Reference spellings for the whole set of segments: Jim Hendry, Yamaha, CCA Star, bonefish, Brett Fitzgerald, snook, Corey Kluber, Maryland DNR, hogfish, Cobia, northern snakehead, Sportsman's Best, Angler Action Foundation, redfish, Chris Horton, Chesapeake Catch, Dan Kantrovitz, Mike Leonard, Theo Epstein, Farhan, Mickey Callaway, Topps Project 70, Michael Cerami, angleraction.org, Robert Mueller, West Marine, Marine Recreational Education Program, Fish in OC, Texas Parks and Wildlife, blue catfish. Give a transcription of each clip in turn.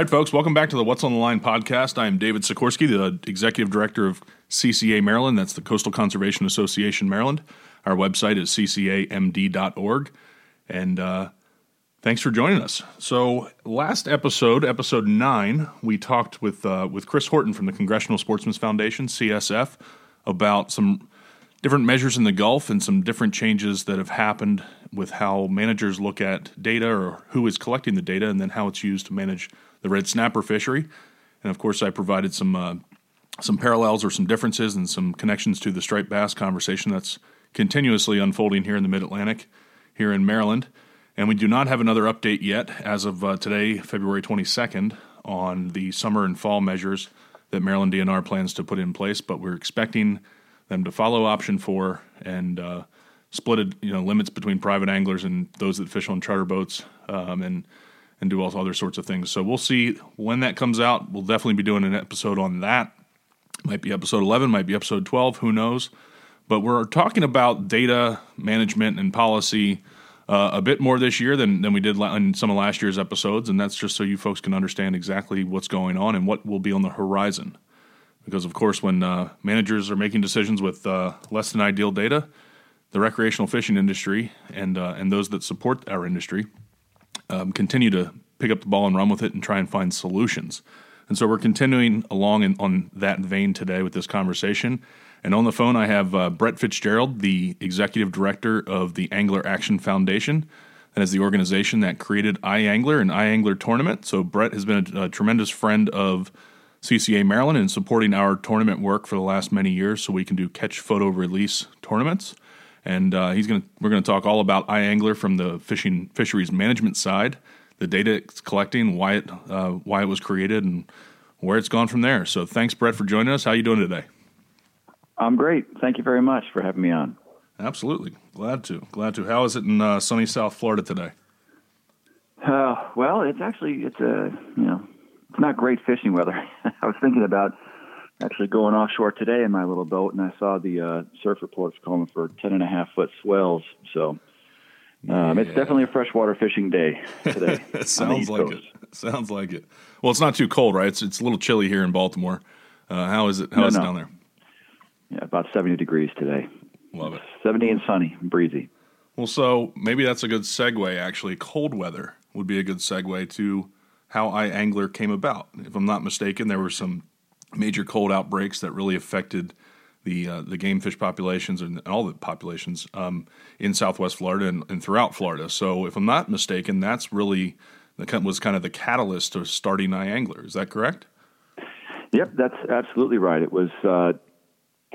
right, folks, welcome back to the What's on the Line podcast. I am David Sikorsky, the Executive Director of CCA Maryland. That's the Coastal Conservation Association Maryland. Our website is CCAMD.org. And thanks for joining us. So last episode, episode 9, we talked with Chris Horton from the Congressional Sportsman's Foundation, CSF, about some different measures in the Gulf and some different changes that have happened with how managers look at data or who is collecting the data and then how it's used to manage the red snapper fishery. And, of course, I provided some parallels or some differences and some connections to the striped bass conversation that's continuously unfolding here in the Mid-Atlantic, here in Maryland. And we do not have another update yet as of today, February 22nd, on the summer and fall measures that Maryland DNR plans to put in place. But we're expecting them to follow option 4 and split limits between private anglers and those that fish on charter boats and do all other sorts of things. So we'll see when that comes out. We'll definitely be doing an episode on that. Might be episode 11, might be episode 12, who knows. But we're talking about data management and policy a bit more this year than we did in some of last year's episodes, and that's just so you folks can understand exactly what's going on and what will be on the horizon. Because, of course, when managers are making decisions with less than ideal data, the recreational fishing industry and those that support our industry continue to pick up the ball and run with it and try and find solutions. And so we're continuing along on that vein today with this conversation. And on the phone, I have Brett Fitzgerald, the Executive Director of the Angler Action Foundation. That is the organization that created iAngler and iAngler Tournament. So Brett has been a tremendous friend of CCA Maryland and supporting our tournament work for the last many years so we can do catch, photo, release tournaments. And we're going to talk all about iAngler from the fisheries management side, the data it's collecting, why it was created, and where it's gone from there. So thanks, Brett, for joining us. How are you doing today? I'm great. Thank you very much for having me on. Absolutely. Glad to. How is it in sunny South Florida today? Well, it's not great fishing weather. I was thinking about actually going offshore today in my little boat, and I saw the surf reports calling for 10.5-foot swells. So It's definitely a freshwater fishing day today. Sounds like it. Well, it's not too cold, right? It's a little chilly here in Baltimore. How is it? How is it down there? Yeah, about 70 degrees today. Love it. 70 and sunny, and breezy. Well, so maybe that's a good segue. Actually, cold weather would be a good segue to how iAngler came about. If I'm not mistaken, there were some major cold outbreaks that really affected the game fish populations and all the populations in Southwest Florida and throughout Florida. So if I'm not mistaken, that's really was kind of the catalyst to starting iAngler. Is that correct? Yep, that's absolutely right. It was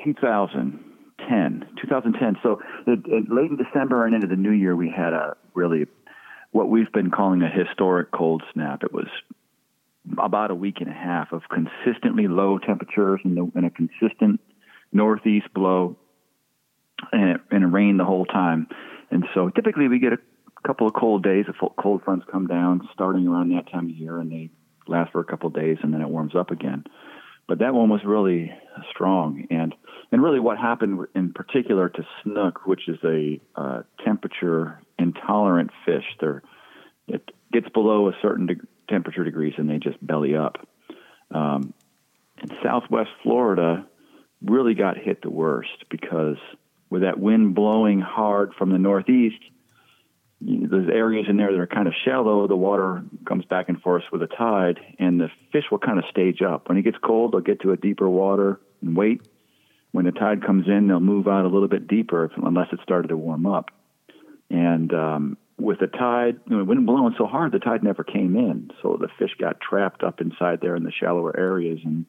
2010. So late in December and into the new year, we had a really what we've been calling a historic cold snap. It was about a week and a half of consistently low temperatures and a consistent northeast blow, and it rained the whole time. And so typically we get a couple of cold days, cold fronts come down starting around that time of year, and they last for a couple of days, and then it warms up again. But that one was really strong. And really what happened in particular to snook, which is a temperature-intolerant fish, it gets below a certain temperature degrees and they just belly up. And Southwest Florida really got hit the worst because with that wind blowing hard from the northeast, there's areas in there that are kind of shallow. The water comes back and forth with the tide, and the fish will kind of stage up. When it gets cold, they'll get to a deeper water and wait. When the tide comes in, they'll move out a little bit deeper unless it started to warm up. And with the tide, it wasn't blowing so hard, the tide never came in. So the fish got trapped up inside there in the shallower areas, and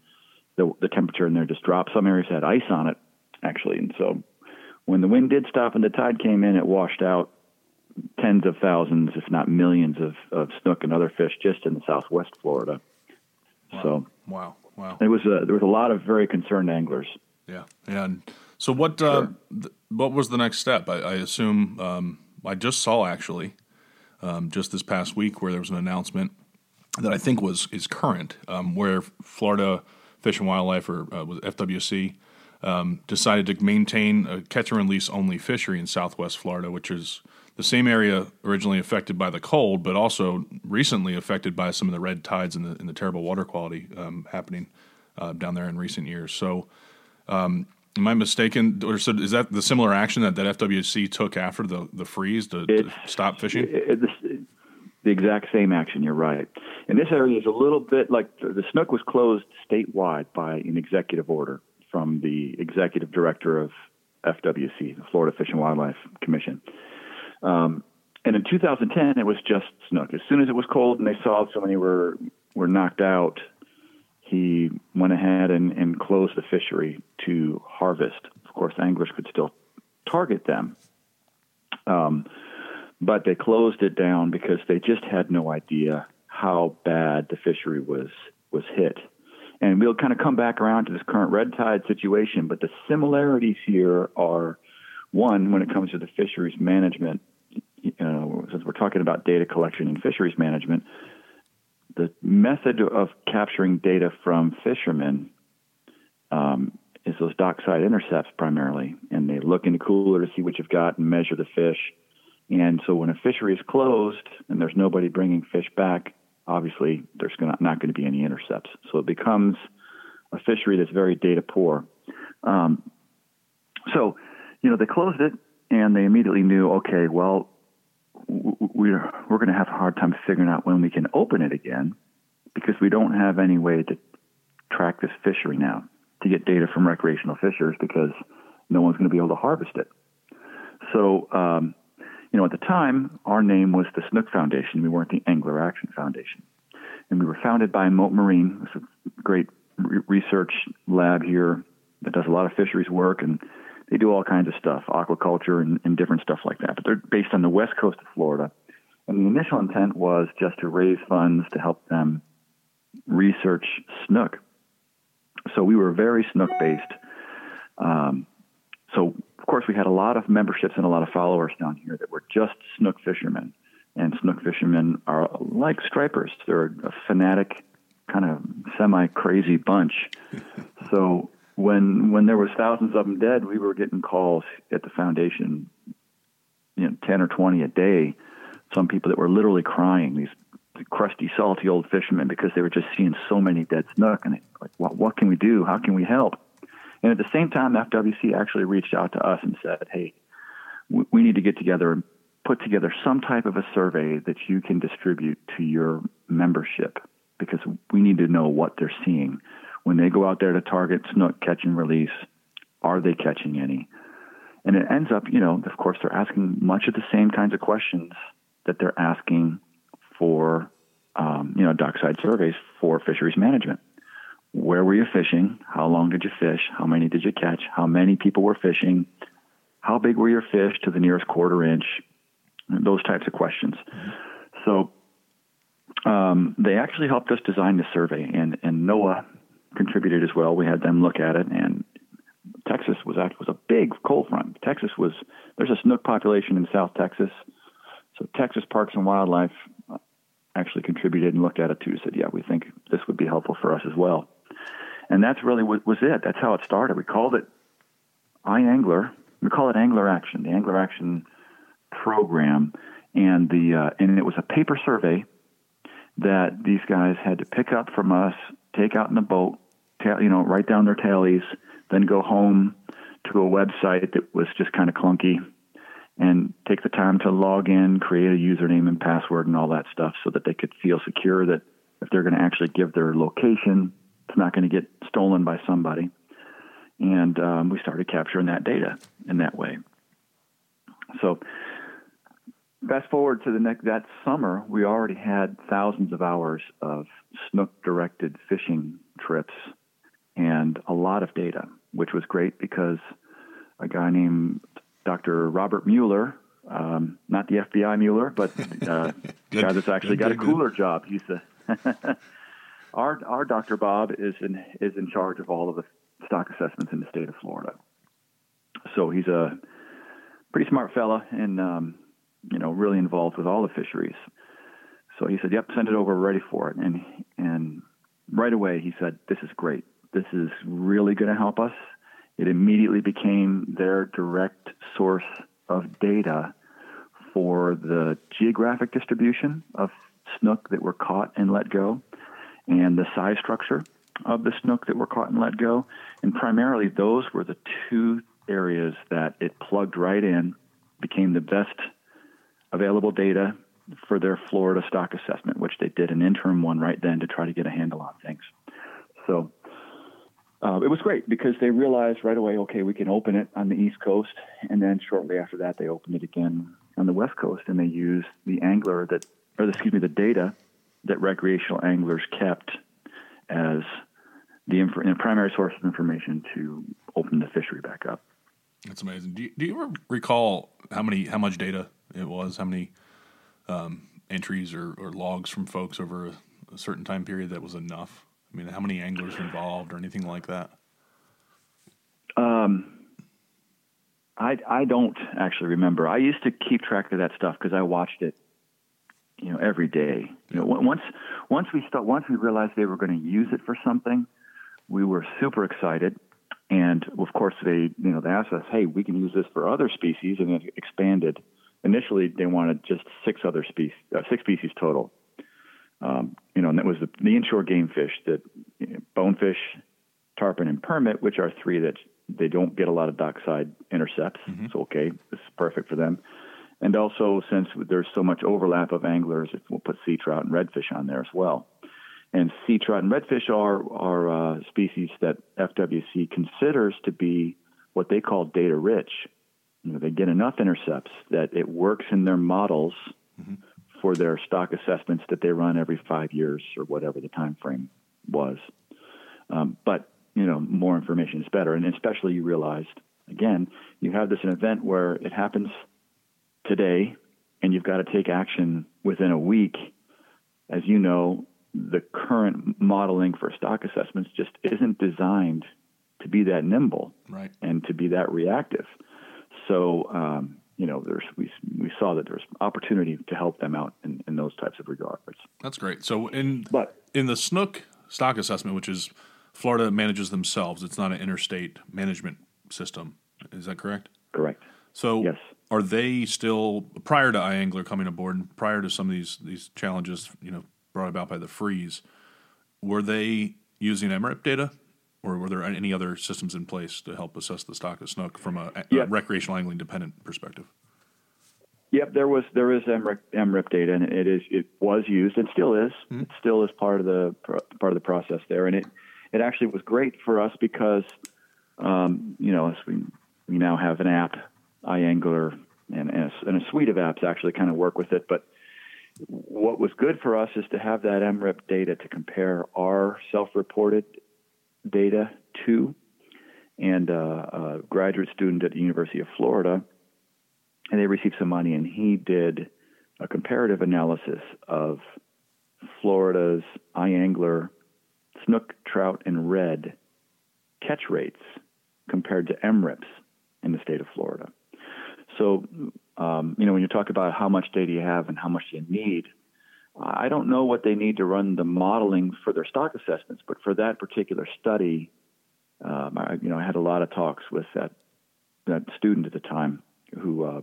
the temperature in there just dropped. Some areas had ice on it, actually. And so when the wind did stop and the tide came in, it washed out tens of thousands, if not millions, of snook and other fish just in Southwest Florida. Wow. So wow. There was a lot of very concerned anglers. Yeah. And so what what was the next step? I assume I just saw just this past week where there was an announcement that I think is current, where Florida Fish and Wildlife, or FWC, decided to maintain a catch and release only fishery in Southwest Florida, which is the same area originally affected by the cold, but also recently affected by some of the red tides and the terrible water quality happening down there in recent years. So am I mistaken? Or so is that the similar action that, FWC took after the freeze to stop fishing? The exact same action, you're right. And this area is a little bit like the snook was closed statewide by an executive order from the executive director of FWC, the Florida Fish and Wildlife Commission. And in 2010, it was just snook. As soon as it was cold and they saw so many were knocked out, he went ahead and closed the fishery to harvest. Of course, anglers could still target them. But they closed it down because they just had no idea how bad the fishery was hit. And we'll kind of come back around to this current red tide situation, but the similarities here are, one, when it comes to the fisheries management, since we're talking about data collection and fisheries management, the method of capturing data from fishermen is those dockside intercepts primarily, and they look in the cooler to see what you've got and measure the fish. And so when a fishery is closed and there's nobody bringing fish back, obviously there's not going to be any intercepts. So it becomes a fishery that's very data poor. So, they closed it and they immediately knew, okay, well, we're going to have a hard time figuring out when we can open it again because we don't have any way to track this fishery now to get data from recreational fishers because no one's going to be able to harvest it. So, at the time, our name was the Snook Foundation. We weren't the Angler Action Foundation. And we were founded by Mote Marine. It's a great research lab here that does a lot of fisheries work, and they do all kinds of stuff, aquaculture and different stuff like that. But they're based on the west coast of Florida. And the initial intent was just to raise funds to help them research snook. So we were very snook-based. So, of course, we had a lot of memberships and a lot of followers down here that were just snook fishermen. And snook fishermen are like stripers. They're a fanatic, kind of semi-crazy bunch. So when there was thousands of them dead, we were getting calls at the foundation, 10 or 20 a day. Some people that were literally crying, these crusty, salty old fishermen, because they were just seeing so many dead snook. And like, well, what can we do? How can we help? And at the same time, FWC actually reached out to us and said, hey, we need to get together and put together some type of a survey that you can distribute to your membership because we need to know what they're seeing. When they go out there to target snook, catch and release, are they catching any? And it ends up, of course, they're asking much of the same kinds of questions that they're asking for, dockside surveys for fisheries management. Where were you fishing? How long did you fish? How many did you catch? How many people were fishing? How big were your fish to the nearest quarter inch? Those types of questions. Mm-hmm. So they actually helped us design the survey, and NOAA contributed as well. We had them look at it, and Texas was a big cold front. There's a snook population in South Texas, so Texas Parks and Wildlife actually contributed and looked at it too. Said, yeah, we think this would be helpful for us as well. And that's really what was it. That's how it started. We called it iAngler. We call it Angler Action, the Angler Action program. And and it was a paper survey that these guys had to pick up from us, take out in the boat, write down their tailies, then go home to a website that was just kind of clunky and take the time to log in, create a username and password and all that stuff so that they could feel secure that if they're going to actually give their location, it's not going to get stolen by somebody. And we started capturing that data in that way. So fast forward to that summer, we already had thousands of hours of snook-directed fishing trips and a lot of data, which was great because a guy named Dr. Robert Mueller, not the FBI Mueller, but the guy that's actually got a cooler job. He's the... Our Dr. Bob is in charge of all of the stock assessments in the state of Florida. So he's a pretty smart fella and, really involved with all the fisheries. So he said, yep, send it over, we're ready for it. And right away he said, this is great. This is really going to help us. It immediately became their direct source of data for the geographic distribution of snook that were caught and let go, and the size structure of the snook that were caught and let go. And primarily those were the two areas that it plugged right in, became the best available data for their Florida stock assessment, which they did an interim one right then to try to get a handle on things. So it was great because they realized right away, okay, we can open it on the East Coast. And then shortly after that, they opened it again on the West Coast, and they used the angler that, or excuse me, the data that recreational anglers kept as the primary source of information to open the fishery back up. That's amazing. Do you ever recall how much data it was, how many entries or logs from folks over a certain time period that was enough? I mean, how many anglers involved or anything like that? I don't actually remember. I used to keep track of that stuff because I watched it, you know, every day. You know, once we realized they were going to use it for something, we were super excited. And of course, they asked us, "Hey, we can use this for other species," and it expanded. Initially, they wanted just six species total. And that was the inshore game fish, that bonefish, tarpon, and permit, which are three that they don't get a lot of dockside intercepts. Mm-hmm. So, okay, this is perfect for them. And also, since there's so much overlap of anglers, we'll put sea trout and redfish on there as well. And sea trout and redfish are species that FWC considers to be what they call data rich. You know, they get enough intercepts that it works in their models mm-hmm. for their stock assessments that they run every 5 years or whatever the time frame was. But more information is better. And especially you realized, again, you have this an event where it happens today and you've got to take action within a week. As you know, the current modeling for stock assessments just isn't designed to be that nimble right. and to be that reactive. So, we saw that there's opportunity to help them out in those types of regards. That's great. So in the snook stock assessment, which is Florida manages themselves, it's not an interstate management system. Is that correct? Correct. So yes. Are they still, prior to iAngler coming aboard and prior to some of these challenges, brought about by the freeze, were they using MRIP data, or were there any other systems in place to help assess the stock of snook from a recreational angling dependent perspective? Yep, there is MRIP data, and it was used and still is. Mm-hmm. It still is part of the process there, and it actually was great for us because as we now have an app, iAngler, and a suite of apps actually kind of work with it, but. What was good for us is to have that MRIP data to compare our self-reported data to, and a graduate student at the University of Florida, and they received some money, and he did a comparative analysis of Florida's iAngler, snook, trout, and red catch rates compared to MRIPs in the state of Florida. So, when you talk about how much data you have and how much you need, I don't know what they need to run the modeling for their stock assessments, but for that particular study, I had a lot of talks with that student at the time who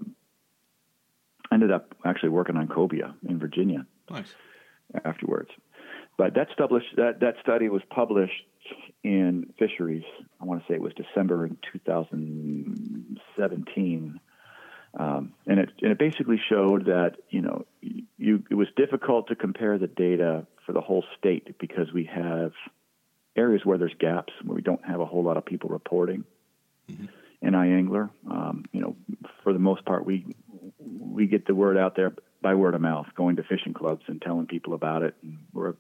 ended up actually working on Cobia in Virginia. Nice. Afterwards. But that study was published in Fisheries. I want to say it was December in 2017. And it basically showed that, it was difficult to compare the data for the whole state because we have areas where there's gaps, where we don't have a whole lot of people reporting. Mm-hmm. And iAngler, for the most part, we get the word out there by word of mouth, going to fishing clubs and telling people about it. And we're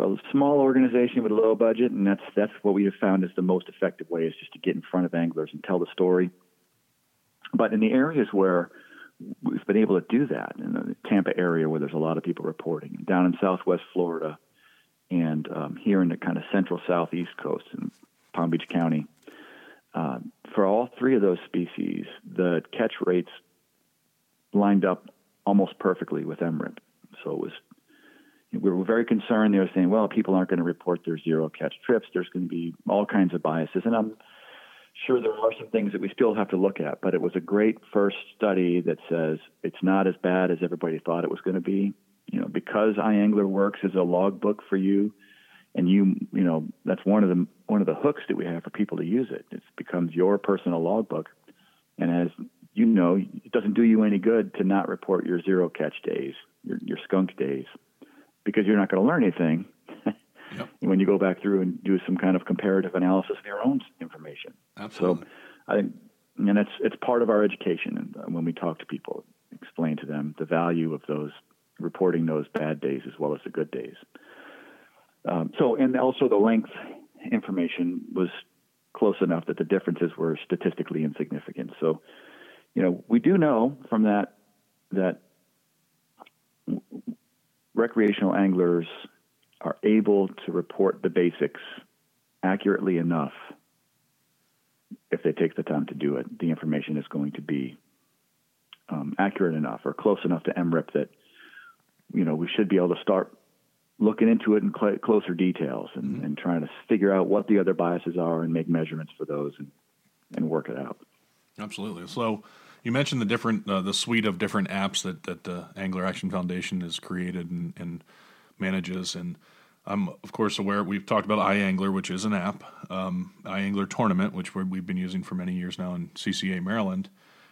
a small organization with a low budget, and that's what we have found is the most effective way, is just to get in front of anglers and tell the story. But in the areas where we've been able to do that, in the Tampa area where there's a lot of people reporting, down in southwest Florida and here in the kind of central southeast coast in Palm Beach County, for all three of those species, the catch rates lined up almost perfectly with MRIP. So we were very concerned. They were saying, well, people aren't going to report their zero catch trips. There's going to be all kinds of biases. And I'm sure there are some things that we still have to look at, but it was a great first study that says it's not as bad as everybody thought it was going to be. You know, because iAngler works as a logbook for you, and you know that's one of the hooks that we have for people to use it. It becomes your personal logbook, and as you know, it doesn't do you any good to not report your zero catch days, your skunk days, because you're not going to learn anything. Yep. When you go back through and do some kind of comparative analysis of your own information. Absolutely. So it's part of our education. And when we talk to people, explain to them the value of those, reporting those bad days as well as the good days. And also the length information was close enough that the differences were statistically insignificant. So, you know, we do know from that recreational anglers are able to report the basics accurately enough. If they take the time to do it, the information is going to be accurate enough or close enough to MRIP that, you know, we should be able to start looking into it in closer details and, mm-hmm. and trying to figure out what the other biases are and make measurements for those and work it out. Absolutely. So you mentioned the different, the suite of different apps that the Angler Action Foundation has created and manages, and I'm of course aware we've talked about iAngler, which is an app, iAngler Tournament, which we've been using for many years now in CCA Maryland,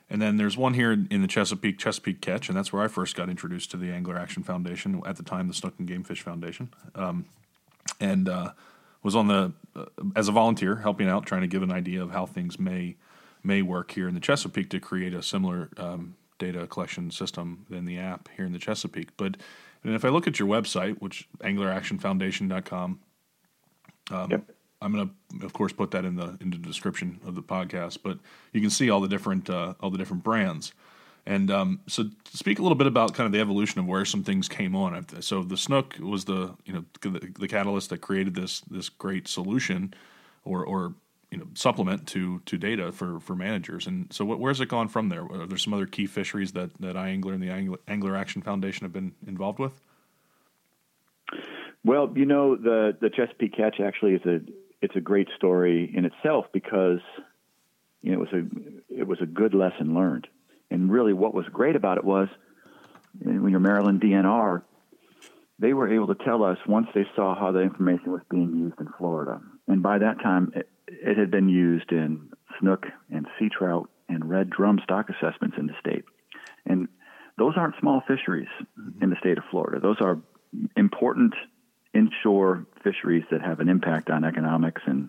and then there's one here in the Chesapeake Catch, and that's where I first got introduced to the Angler Action Foundation, at the time the Snook and Gamefish Foundation, and was on the as a volunteer helping out, trying to give an idea of how things may work here in the Chesapeake to create a similar data collection system than the app here in the Chesapeake. But and if I look at your website, which angleraction.org, yep. I'm going to, of course, put that in the description of the podcast. But you can see all the different brands. And so, to speak a little bit about kind of the evolution of where some things came on. So the Snook was the catalyst that created this great solution, or you know, supplement to data for managers. And so, where's it gone from there? Are there some other key fisheries that iAngler and the Angler Action Foundation have been involved with? Well, you know, the Chesapeake Catch actually is a great story in itself, because you know it was a good lesson learned. And really, what was great about it was, when your Maryland DNR, they were able to tell us once they saw how the information was being used in Florida, and by that time. It had been used in snook and sea trout and red drum stock assessments in the state. And those aren't small fisheries in the state of Florida. Those are important inshore fisheries that have an impact on economics and,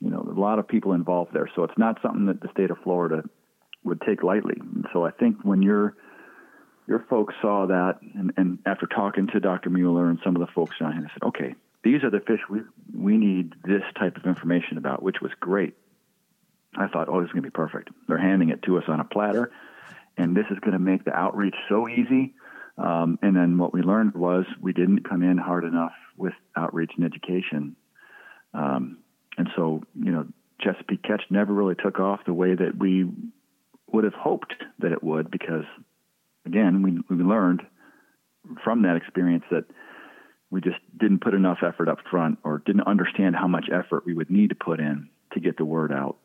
you know, a lot of people involved there. So it's not something that the state of Florida would take lightly. And so I think when your folks saw that, and after talking to Dr. Mueller and some of the folks down here, I said, okay, these are the fish we need this type of information about, which was great. I thought, oh, this is going to be perfect. They're handing it to us on a platter, and this is going to make the outreach so easy. And then what we learned was we didn't come in hard enough with outreach and education. And so, you know, Chesapeake Catch never really took off the way that we would have hoped that it would, because, again, we learned from that experience that we just didn't put enough effort up front, or didn't understand how much effort we would need to put in to get the word out.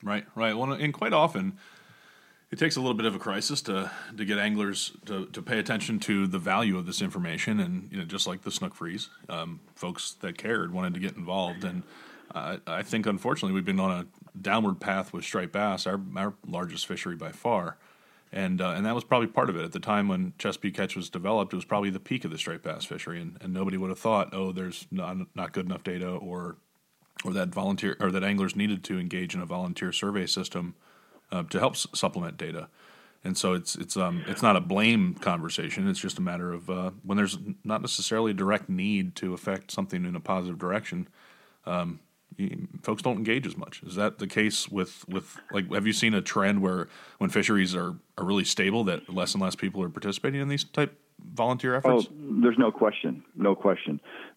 Right. Well, and quite often it takes a little bit of a crisis to get anglers to pay attention to the value of this information. And, you know, just like the snook freeze, folks that cared wanted to get involved. And I think, unfortunately, we've been on a downward path with striped bass, our largest fishery by far. And that was probably part of it. At the time when Chesapeake Catch was developed, it was probably the peak of the striped bass fishery, and nobody would have thought, oh, there's not good enough data, or that volunteer, or that anglers needed to engage in a volunteer survey system to help supplement data. And so it's not a blame conversation. It's just a matter of when there's not necessarily a direct need to affect something in a positive direction. Folks don't engage as much. Is that the case with like, have you seen a trend where when fisheries are really stable that less and less people are participating in these type volunteer efforts? Oh, there's no question.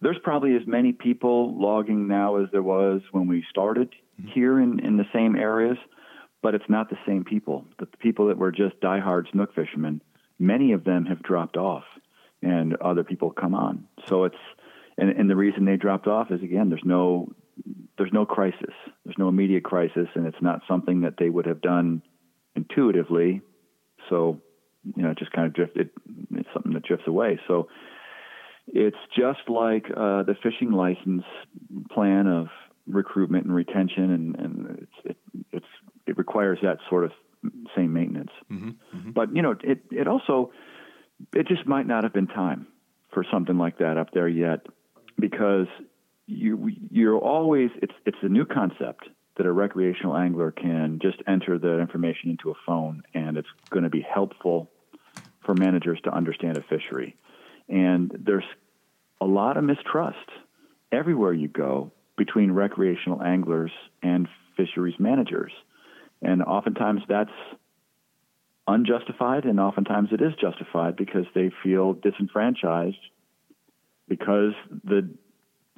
There's probably as many people logging now as there was when we started here in the same areas, but it's not the same people. The people that were just diehard snook fishermen, many of them have dropped off and other people come on. So it's, and the reason they dropped off is, again, there's no there's no crisis. There's no immediate crisis, and it's not something that they would have done intuitively. So, you know, it just kind of drifted. It's something that drifts away. So it's just like the fishing license plan of recruitment and retention, and it requires that sort of same maintenance. Mm-hmm, mm-hmm. But, you know, it also, it just might not have been time for something like that up there yet, because you're always, it's a new concept that a recreational angler can just enter that information into a phone, and it's going to be helpful for managers to understand a fishery. And there's a lot of mistrust everywhere you go between recreational anglers and fisheries managers. And oftentimes that's unjustified, and oftentimes it is justified because they feel disenfranchised because the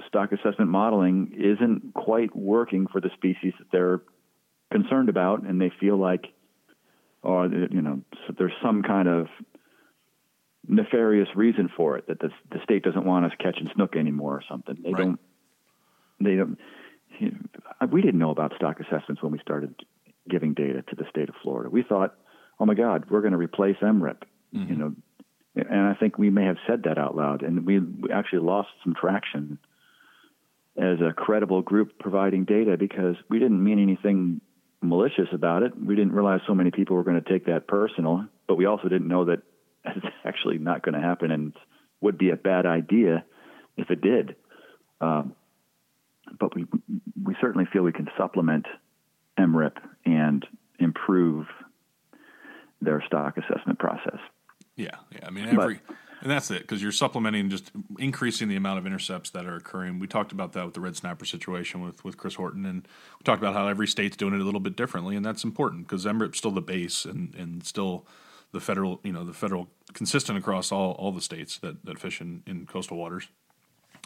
stock assessment modeling isn't quite working for the species that they're concerned about, and they feel like, or, you know, there's some kind of nefarious reason for it, that the state doesn't want us catching snook anymore or something. They right. don't. They don't. You know, we didn't know about stock assessments when we started giving data to the state of Florida. We thought, oh my God, we're going to replace MRIP, mm-hmm. you know, and I think we may have said that out loud, and we actually lost some traction as a credible group providing data because we didn't mean anything malicious about it. We didn't realize so many people were going to take that personal, but we also didn't know that it's actually not going to happen and would be a bad idea if it did. But we certainly feel we can supplement MRIP and improve their stock assessment process. Yeah. I mean, and that's it, because you're supplementing, just increasing the amount of intercepts that are occurring. We talked about that with the red snapper situation with Chris Horton, and we talked about how every state's doing it a little bit differently, and that's important because MRIP's still the base and still the federal, you know, the federal consistent across all the states that fish in coastal waters.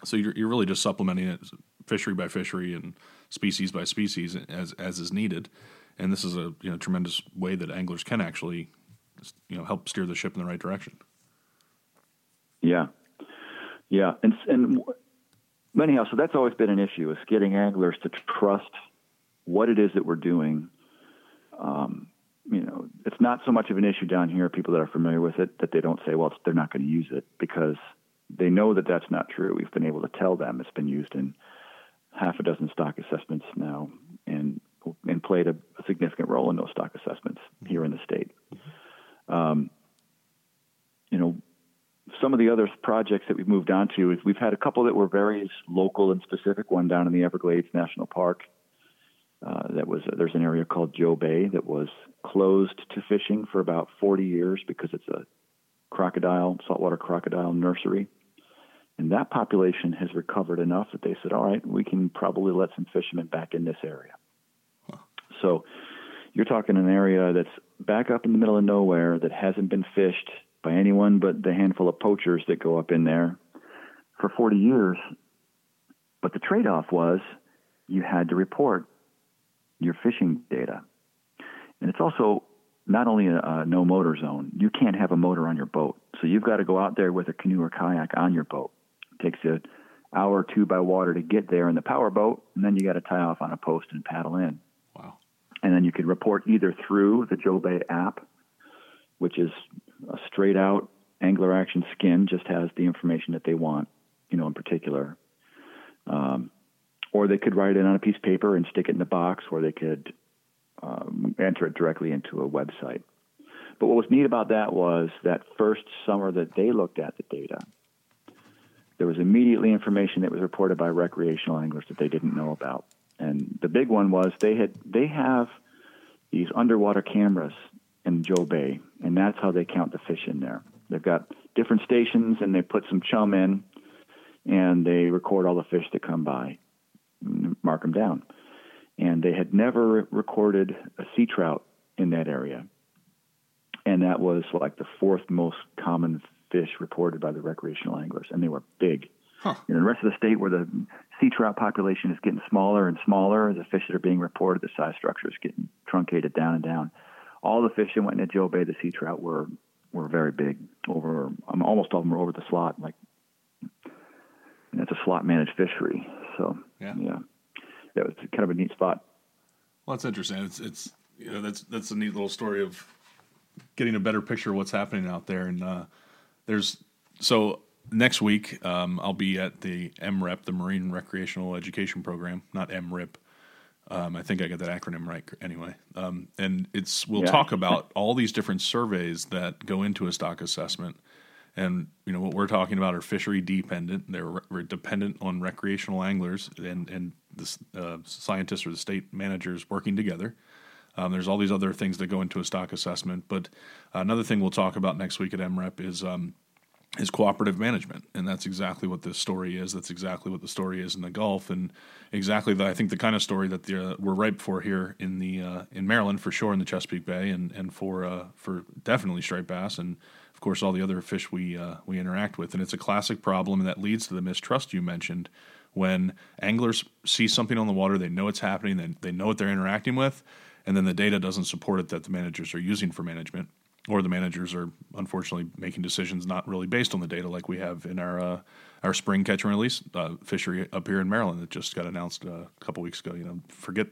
So you're really just supplementing it fishery by fishery and species by species as is needed, and this is a tremendous way that anglers can actually help steer the ship in the right direction. Yeah. And anyhow, so that's always been an issue, is getting anglers to trust what it is that we're doing. It's not so much of an issue down here, people that are familiar with it, that they don't say, well, they're not going to use it, because they know that that's not true. We've been able to tell them it's been used in half a dozen stock assessments now and played a significant role in those stock assessments here in the state. Some of the other projects that we've moved on to is we've had a couple that were very local and specific, one down in the Everglades National Park. There's an area called Joe Bay that was closed to fishing for about 40 years because it's a saltwater crocodile nursery. And that population has recovered enough that they said, all right, we can probably let some fishermen back in this area. Huh. So you're talking an area that's back up in the middle of nowhere that hasn't been fished by anyone but the handful of poachers that go up in there for 40 years. But the trade-off was you had to report your fishing data. And it's also not only a no-motor zone. You can't have a motor on your boat. So you've got to go out there with a canoe or kayak on your boat. It takes an hour or two by water to get there in the power boat, and then you got to tie off on a post and paddle in. Wow. And then you can report either through the Joe Bay app, which is a straight-out Angler Action skin, just has the information that they want, in particular. Or they could write it on a piece of paper and stick it in the box, or they could enter it directly into a website. But what was neat about that was that first summer that they looked at the data, there was immediately information that was reported by recreational anglers that they didn't know about. And the big one was they have these underwater cameras in Joe Bay, and that's how they count the fish in there. They've got different stations, and they put some chum in, and they record all the fish that come by, mark them down. And they had never recorded a sea trout in that area, and that was like the fourth most common fish reported by the recreational anglers, and they were big. Huh. In the rest of the state, where the sea trout population is getting smaller and smaller, the fish that are being reported, the size structure is getting truncated down and down. All the fish that went into Joe Bay, the sea trout, were very big. Almost all of them were over the slot. And that's a slot managed fishery. So yeah. that was kind of a neat spot. Well, that's interesting. It's you know, that's a neat little story of getting a better picture of what's happening out there. And so next week I'll be at the MRIP, the Marine Recreational Education Program, not MRIP. I think I got that acronym right anyway. And we'll talk about all these different surveys that go into a stock assessment. And, you know, what we're talking about are fishery dependent. They're dependent on recreational anglers and the scientists or the state managers working together. There's all these other things that go into a stock assessment. But another thing we'll talk about next week at MREP is cooperative management. And that's exactly what this story is. That's exactly what the story is in the Gulf, and exactly that, I think, the kind of story that we're ripe for here in Maryland, for sure, in the Chesapeake Bay, and for definitely striped bass, and of course all the other fish we interact with. And it's a classic problem, and that leads to the mistrust you mentioned. When anglers see something on the water, they know it's happening, they know what they're interacting with, and then the data doesn't support it that the managers are using for management. Or the managers are unfortunately making decisions not really based on the data, like we have in our spring catch and release fishery up here in Maryland that just got announced a couple weeks ago. You know, forget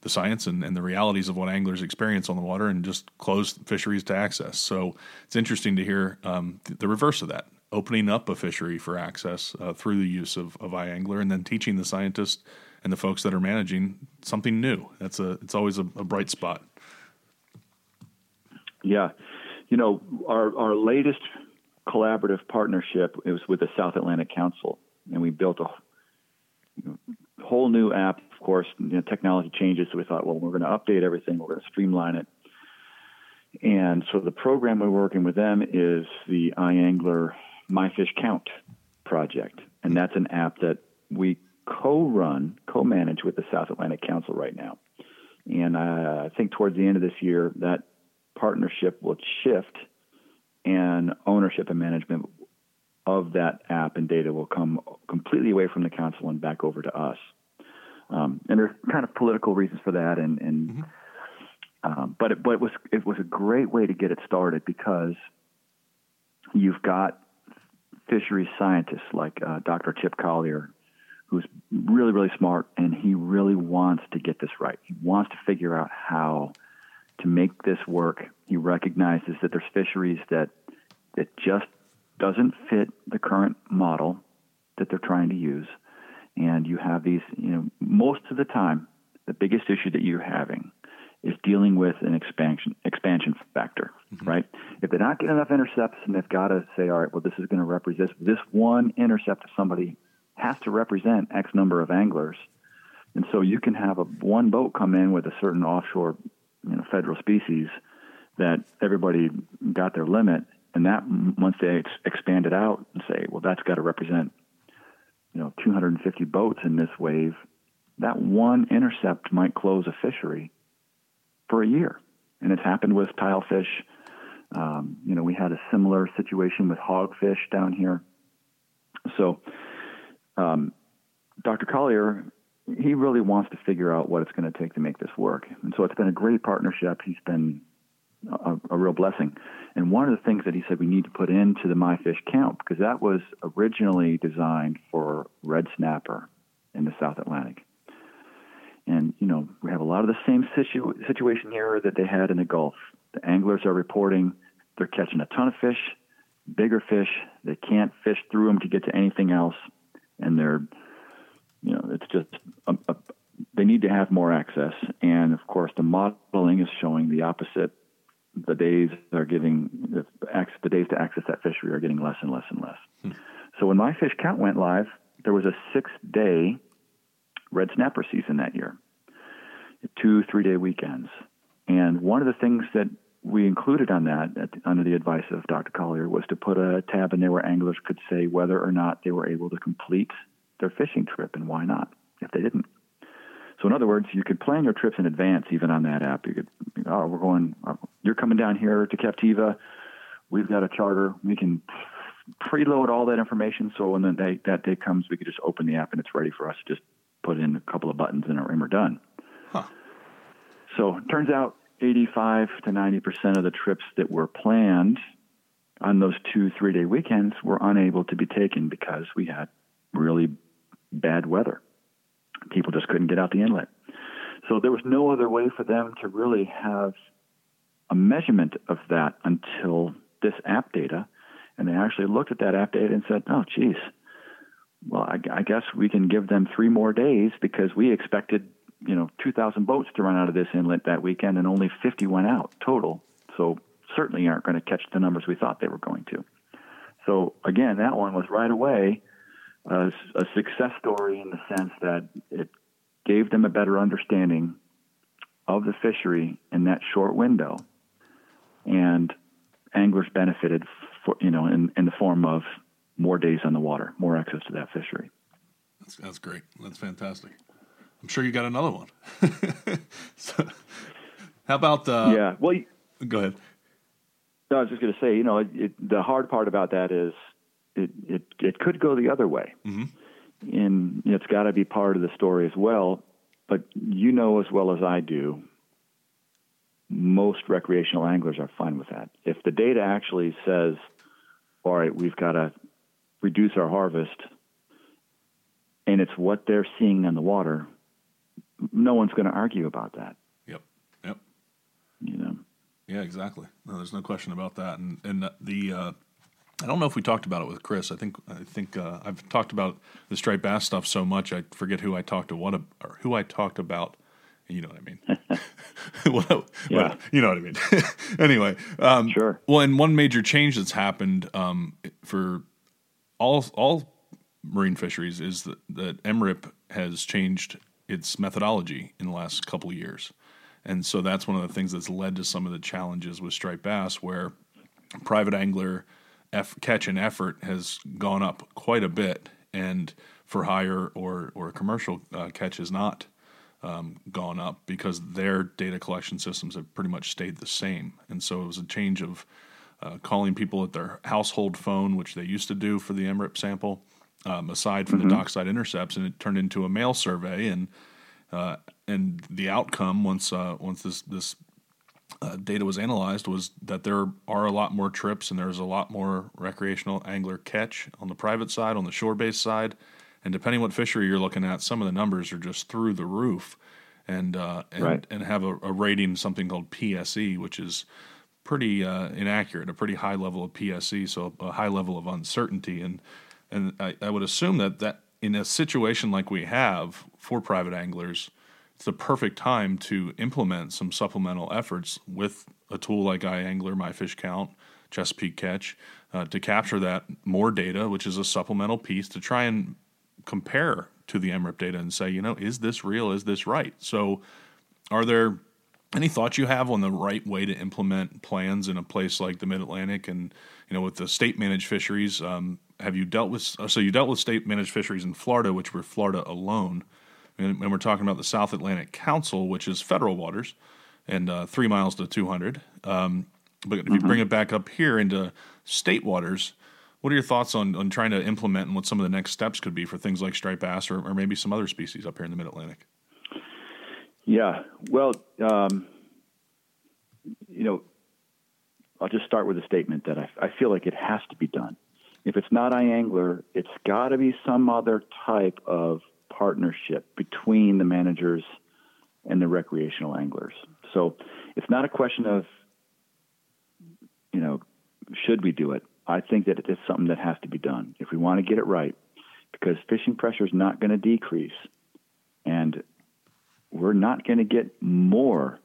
the science and the realities of what anglers experience on the water, and just close fisheries to access. So it's interesting to hear the reverse of that, opening up a fishery for access through the use of iAngler, and then teaching the scientists and the folks that are managing something new. It's always a bright spot. Yeah. You know, our latest collaborative partnership is with the South Atlantic Council, and we built a whole new app. Of course, you know, technology changes, so we thought, well, we're going to update everything. We're going to streamline it. And so the program we're working with them is the iAngler MyFishCount project, and that's an app that we co-manage with the South Atlantic Council right now. And I think towards the end of this year, that partnership will shift, and ownership and management of that app and data will come completely away from the council and back over to us. And there's kind of political reasons for that, and mm-hmm. But it was a great way to get it started, because you've got fisheries scientists like Dr. Chip Collier, who's really, really smart, and he really wants to get this right. He wants to figure out how to make this work. He recognizes that there's fisheries that just doesn't fit the current model that they're trying to use. And you have these, you know, most of the time, the biggest issue that you're having is dealing with an expansion factor, mm-hmm. right? If they're not getting enough intercepts, and they've got to say, all right, well, this is going to represent this one intercept of somebody has to represent X number of anglers. And so you can have one boat come in with a certain offshore, you know, federal species that everybody got their limit, and that once they expand it out and say, well, that's got to represent, you know, 250 boats in this wave, that one intercept might close a fishery for a year. And it's happened with tilefish. You know, we had a similar situation with hogfish down here. So Dr. Collier, he really wants to figure out what it's going to take to make this work. And so it's been a great partnership. He's been a real blessing. And one of the things that he said we need to put into the MyFishCount, because that was originally designed for red snapper in the South Atlantic. And, you know, we have a lot of the same situation here that they had in the Gulf. The anglers are reporting they're catching a ton of fish, bigger fish. They can't fish through them to get to anything else. And they're, you know, it's just they need to have more access. And, of course, the modeling is showing the opposite. The days to access that fishery are getting less and less and less. So when MyFishCount went live, there was a 6-day red snapper season that year, 2 3-day weekends. And one of the things that we included on that, under the advice of Dr. Collier, was to put a tab in there where anglers could say whether or not they were able to complete their fishing trip, and why not if they didn't. So in other words, you could plan your trips in advance, even on that app. You could, you're coming down here to Captiva. We've got a charter. We can preload all that information. So when that day comes, we could just open the app and it's ready for us to just put in a couple of buttons and we're done. Huh. So it turns out 85 to 90% of the trips that were planned on those 2 3-day weekends were unable to be taken because we had really bad weather. people just couldn't get out the inlet. So there was no other way for them to really have a measurement of that until this app data. And they actually looked at that app data and said, oh, geez, well, I guess we can give them 3 more days because we expected, 2,000 boats to run out of this inlet that weekend and only 50 went out total. So certainly aren't going to catch the numbers we thought they were going to. So, again, that one was right away a success story in the sense that it gave them a better understanding of the fishery in that short window, and anglers benefited for, in the form of more days on the water, more access to that fishery. That's great. That's fantastic. I'm sure you got another one. So, how about yeah? Well, go ahead. No, I was just going to say, the hard part about that is it could go the other way. Mm-hmm. And it's got to be part of the story as well. But as well as I do, most recreational anglers are fine with that. If the data actually says, all right, we've got to reduce our harvest, and it's what they're seeing on the water, no one's going to argue about that. Yep. Yeah, exactly. No, there's no question about that. And the I don't know if we talked about it with Chris. I think I've talked about the striped bass stuff so much I forget who I talked about. You know what I mean? Well, you know what I mean. Anyway, sure. Well, and one major change that's happened for all marine fisheries is that MRIP has changed its methodology in the last couple of years. And so that's one of the things that's led to some of the challenges with striped bass, where private angler catch and effort has gone up quite a bit, and for hire or commercial catch has not gone up because their data collection systems have pretty much stayed the same. And so it was a change of calling people at their household phone, which they used to do for the MRIP sample, aside from the dockside intercepts, and it turned into a mail survey. And the outcome once this data was analyzed was that there are a lot more trips and there's a lot more recreational angler catch on the private side, on the shore-based side. And depending what fishery you're looking at, some of the numbers are just through the roof and have a rating, something called PSE, which is pretty inaccurate, a pretty high level of PSE, so a high level of uncertainty. And I would assume that in a situation like we have for private anglers, it's the perfect time to implement some supplemental efforts with a tool like iAngler, MyFishCount, Chesapeake Catch, to capture that more data, which is a supplemental piece to try and compare to the MRIP data and say, is this real? Is this right? So are there any thoughts you have on the right way to implement plans in a place like the Mid-Atlantic and, with the state-managed fisheries? Have you dealt with – so you dealt with state-managed fisheries in Florida, which were Florida alone, and we're talking about the South Atlantic Council, which is federal waters, and 3 miles to 200. But if you bring it back up here into state waters, what are your thoughts on trying to implement and what some of the next steps could be for things like striped bass or maybe some other species up here in the Mid-Atlantic? Yeah, well, I'll just start with a statement that I feel like it has to be done. If it's not iAngler, it's got to be some other type of partnership between the managers and the recreational anglers. So it's not a question of, should we do it? I think that it's something that has to be done if we want to get it right, because fishing pressure is not going to decrease, and we're not going to get more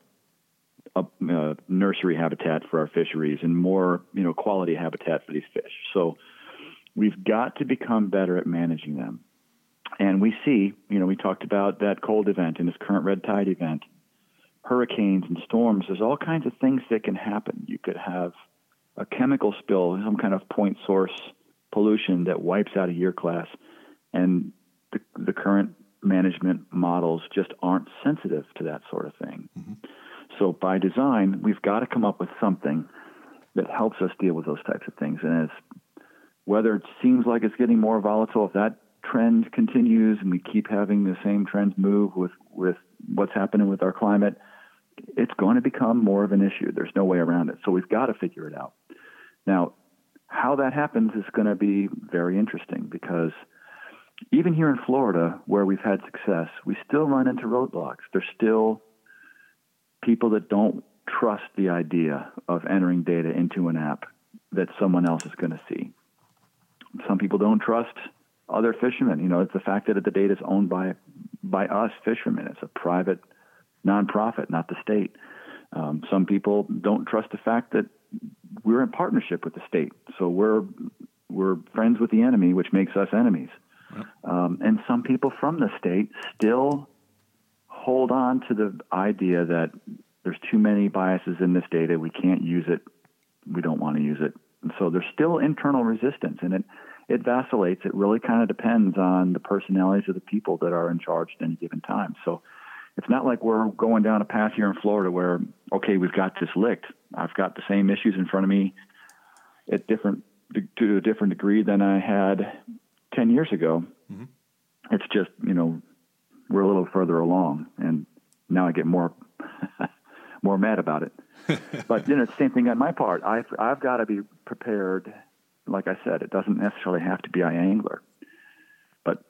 nursery habitat for our fisheries and more, quality habitat for these fish. So we've got to become better at managing them. And we see, we talked about that cold event and this current red tide event, hurricanes and storms. There's all kinds of things that can happen. You could have a chemical spill, some kind of point source pollution that wipes out a year class. And the current management models just aren't sensitive to that sort of thing. Mm-hmm. So by design, we've got to come up with something that helps us deal with those types of things. And whether it seems like it's getting more volatile, if that trend continues and we keep having the same trends move with what's happening with our climate, it's going to become more of an issue. There's no way around it. So we've got to figure it out. Now, how that happens is going to be very interesting because even here in Florida, where we've had success, we still run into roadblocks. There's still people that don't trust the idea of entering data into an app that someone else is going to see. Some people don't trust other fishermen. You know, it's the fact that the data is owned by us fishermen. It's a private nonprofit, not the state. Some people don't trust the fact that we're in partnership with the state. So we're friends with the enemy, which makes us enemies. Yep. And some people from the state still hold on to the idea that there's too many biases in this data. We can't use it. We don't want to use it. And so there's still internal resistance, and it vacillates. It really kind of depends on the personalities of the people that are in charge at any given time. So it's not like we're going down a path here in Florida where, okay, we've got this licked. I've got the same issues in front of me to a different degree than I had 10 years ago. Mm-hmm. It's just, you know, we're a little further along, and now I get more mad about it. But, you know, it's the same thing on my part. I've got to be prepared. Like I said, it doesn't necessarily have to be iAngler, but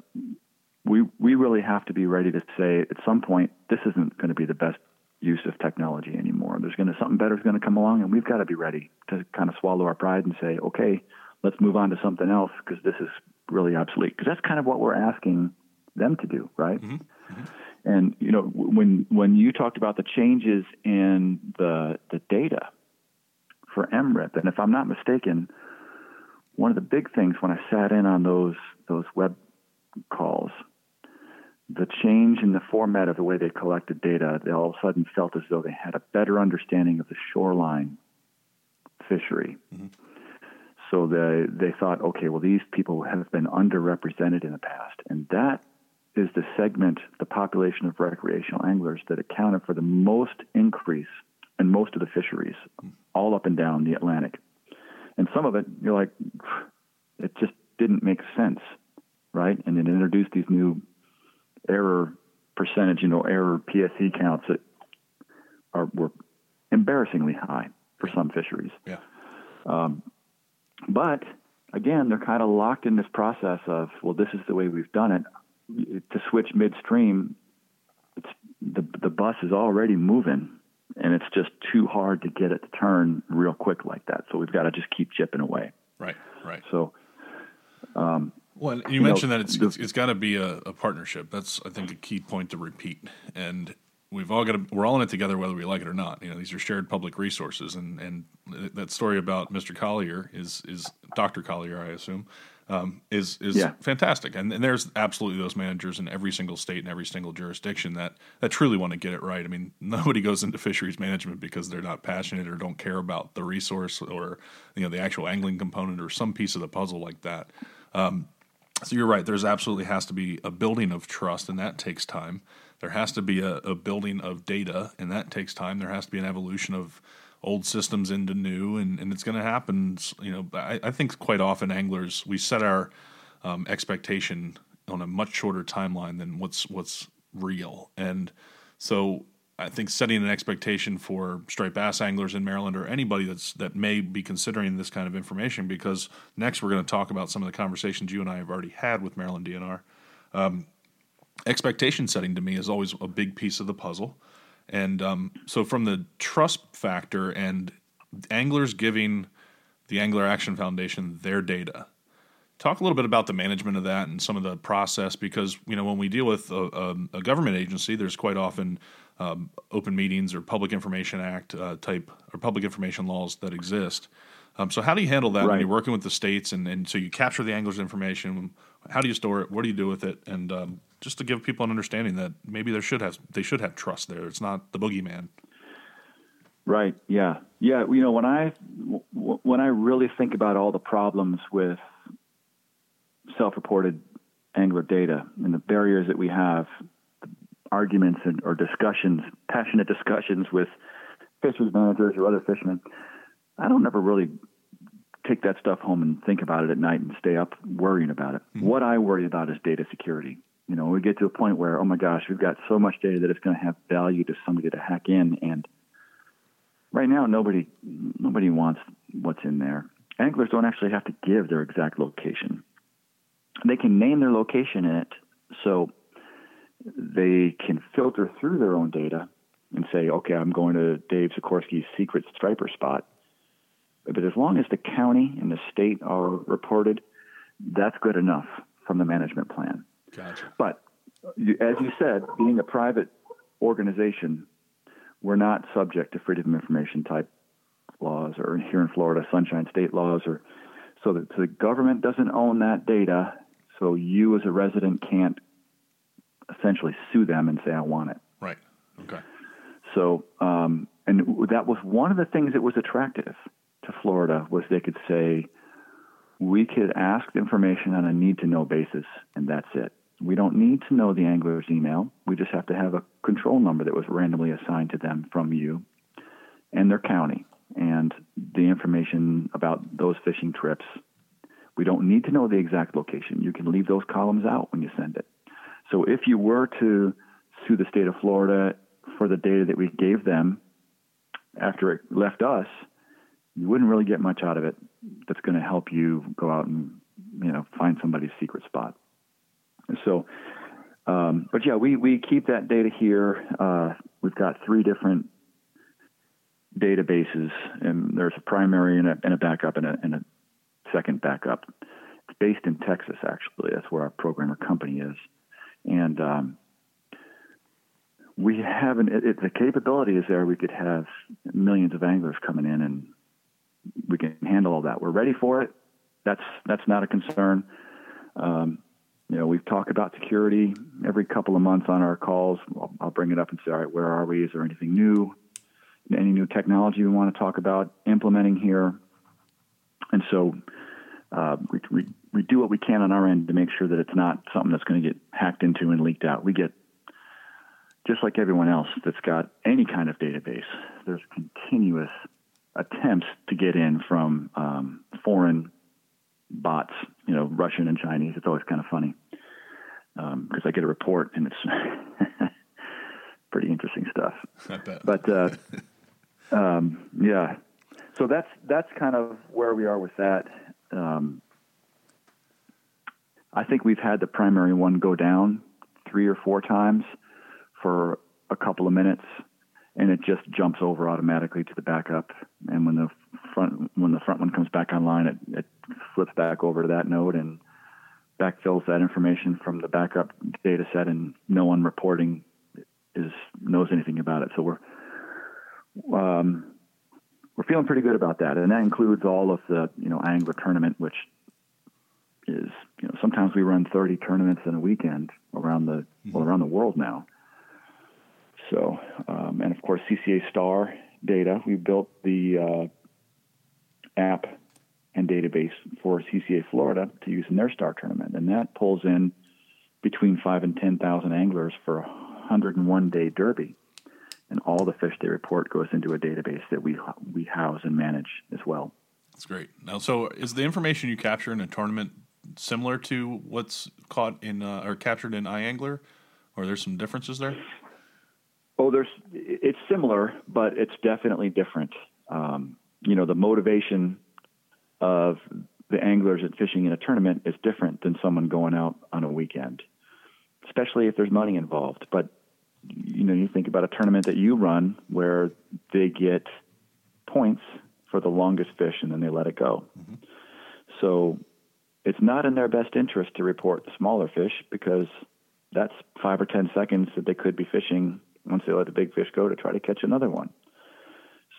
we really have to be ready to say at some point, this isn't going to be the best use of technology anymore. Something better is going to come along, and we've got to be ready to kind of swallow our pride and say, okay, let's move on to something else because this is really obsolete. Because that's kind of what we're asking them to do, right? Mm-hmm. Mm-hmm. And, you know, when you talked about the changes in the data for MRIP, and if I'm not mistaken, one of the big things when I sat in on those web calls, the change in the format of the way they collected data, they all of a sudden felt as though they had a better understanding of the shoreline fishery. Mm-hmm. So they thought, okay, well, these people have been underrepresented in the past, and that is the segment, the population of recreational anglers that accounted for the most increase in most of the fisheries, all up and down the Atlantic. And some of it, you're like, it just didn't make sense, right? And it introduced these new error percentage, you know, error PSC counts that were embarrassingly high for some fisheries. Yeah. But, again, they're kind of locked in this process of, well, this is the way we've done it. To switch midstream, it's, the bus is already moving, and it's just too hard to get it to turn real quick like that. So we've got to just keep chipping away. Right, right. So, well, and you mentioned that it's got to be a partnership. That's, I think, a key point to repeat. And we're all in it together, whether we like it or not. You know, these are shared public resources, and that story about Mr. Collier is Dr. Collier, I assume. Is fantastic. And there's absolutely those managers in every single state and every single jurisdiction that truly want to get it right. I mean, nobody goes into fisheries management because they're not passionate or don't care about the resource or, you know, the actual angling component or some piece of the puzzle like that. So you're right. There's absolutely has to be a building of trust, and that takes time. There has to be a building of data, and that takes time. There has to be an evolution of old systems into new, and it's going to happen. You know, I think quite often anglers, we set our expectation on a much shorter timeline than what's real. And so I think setting an expectation for striped bass anglers in Maryland or anybody that may be considering this kind of information, because next we're going to talk about some of the conversations you and I have already had with Maryland DNR. Expectation setting to me is always a big piece of the puzzle. And so from the trust factor and anglers giving the Angler Action Foundation their data, talk a little bit about the management of that and some of the process, because, you know, when we deal with a government agency, there's quite often open meetings or Public Information Act type or public information laws that exist. So how do you handle that when you're working with the states? And so you capture the angler's information. How do you store it? What do you do with it? And just to give people an understanding that maybe they should have trust there. It's not the boogeyman. Right. Yeah. Yeah. You know, when I really think about all the problems with self-reported angler data and the barriers that we have, arguments or discussions, passionate discussions with fisheries managers or other fishermen, I don't ever really take that stuff home and think about it at night and stay up worrying about it. Mm-hmm. What I worry about is data security. You know, we get to a point where, oh my gosh, we've got so much data that it's going to have value to somebody to hack in. And right now, nobody wants what's in there. Anglers don't actually have to give their exact location. they can name their location in it, so they can filter through their own data and say, okay, I'm going to Dave Sikorsky's secret striper spot. But as long as the county and the state are reported, that's good enough from the management plan. Gotcha. But as you said, being a private organization, we're not subject to freedom of information type laws, or here in Florida, sunshine state laws, or so that the government doesn't own that data. So you as a resident can't essentially sue them and say, I want it. Right. Okay. So, and that was one of the things that was attractive to Florida, was they could say, we could ask information on a need-to-know basis, and that's it. We don't need to know the angler's email. We just have to have a control number that was randomly assigned to them from you and their county, and the information about those fishing trips. We don't need to know the exact location. You can leave those columns out when you send it. So if you were to sue the state of Florida for the data that we gave them after it left us, you wouldn't really get much out of it that's going to help you go out and, you know, find somebody's secret spot. So, but yeah, we keep that data here. We've got three different databases, and there's a primary and a backup and a second backup. It's based in Texas, actually. That's where our programmer company is. And we haven't, the capability is there. We could have millions of anglers coming in, and we can handle all that. We're ready for it. That's not a concern. You know, we've talked about security every couple of months on our calls. I'll bring it up and say, all right, where are we? Is there anything new? Any new technology we want to talk about implementing here? And so we do what we can on our end to make sure that it's not something that's going to get hacked into and leaked out. We get, just like everyone else that's got any kind of database, there's continuous attempts to get in from foreign bots, you know, Russian and Chinese. It's always kind of funny because I get a report and it's pretty interesting stuff. I bet. But yeah, so that's kind of where we are with that. I think we've had the primary one go down 3 or 4 times for a couple of minutes, and it just jumps over automatically to the backup. And when the front one comes back online, it flips back over to that node and backfills that information from the backup data set, and no one reporting knows anything about it. So we're feeling pretty good about that, and that includes all of the, you know, iAngler Tournament, which is, you know, sometimes we run 30 tournaments in a weekend around the world now. So, and of course, CCA Star data. We built the app and database for CCA Florida to use in their Star tournament, and that pulls in between 5,000 and 10,000 anglers for a 101-day derby, and all the fish they report goes into a database that we house and manage as well. That's great. Now, so is the information you capture in a tournament similar to what's caught in or captured in iAngler, or are there some differences there? Oh, it's similar, but it's definitely different. You know, the motivation of the anglers at fishing in a tournament is different than someone going out on a weekend, especially if there's money involved. But, you know, you think about a tournament that you run where they get points for the longest fish and then they let it go. Mm-hmm. So it's not in their best interest to report smaller fish, because that's 5 or 10 seconds that they could be fishing once they let the big fish go to try to catch another one.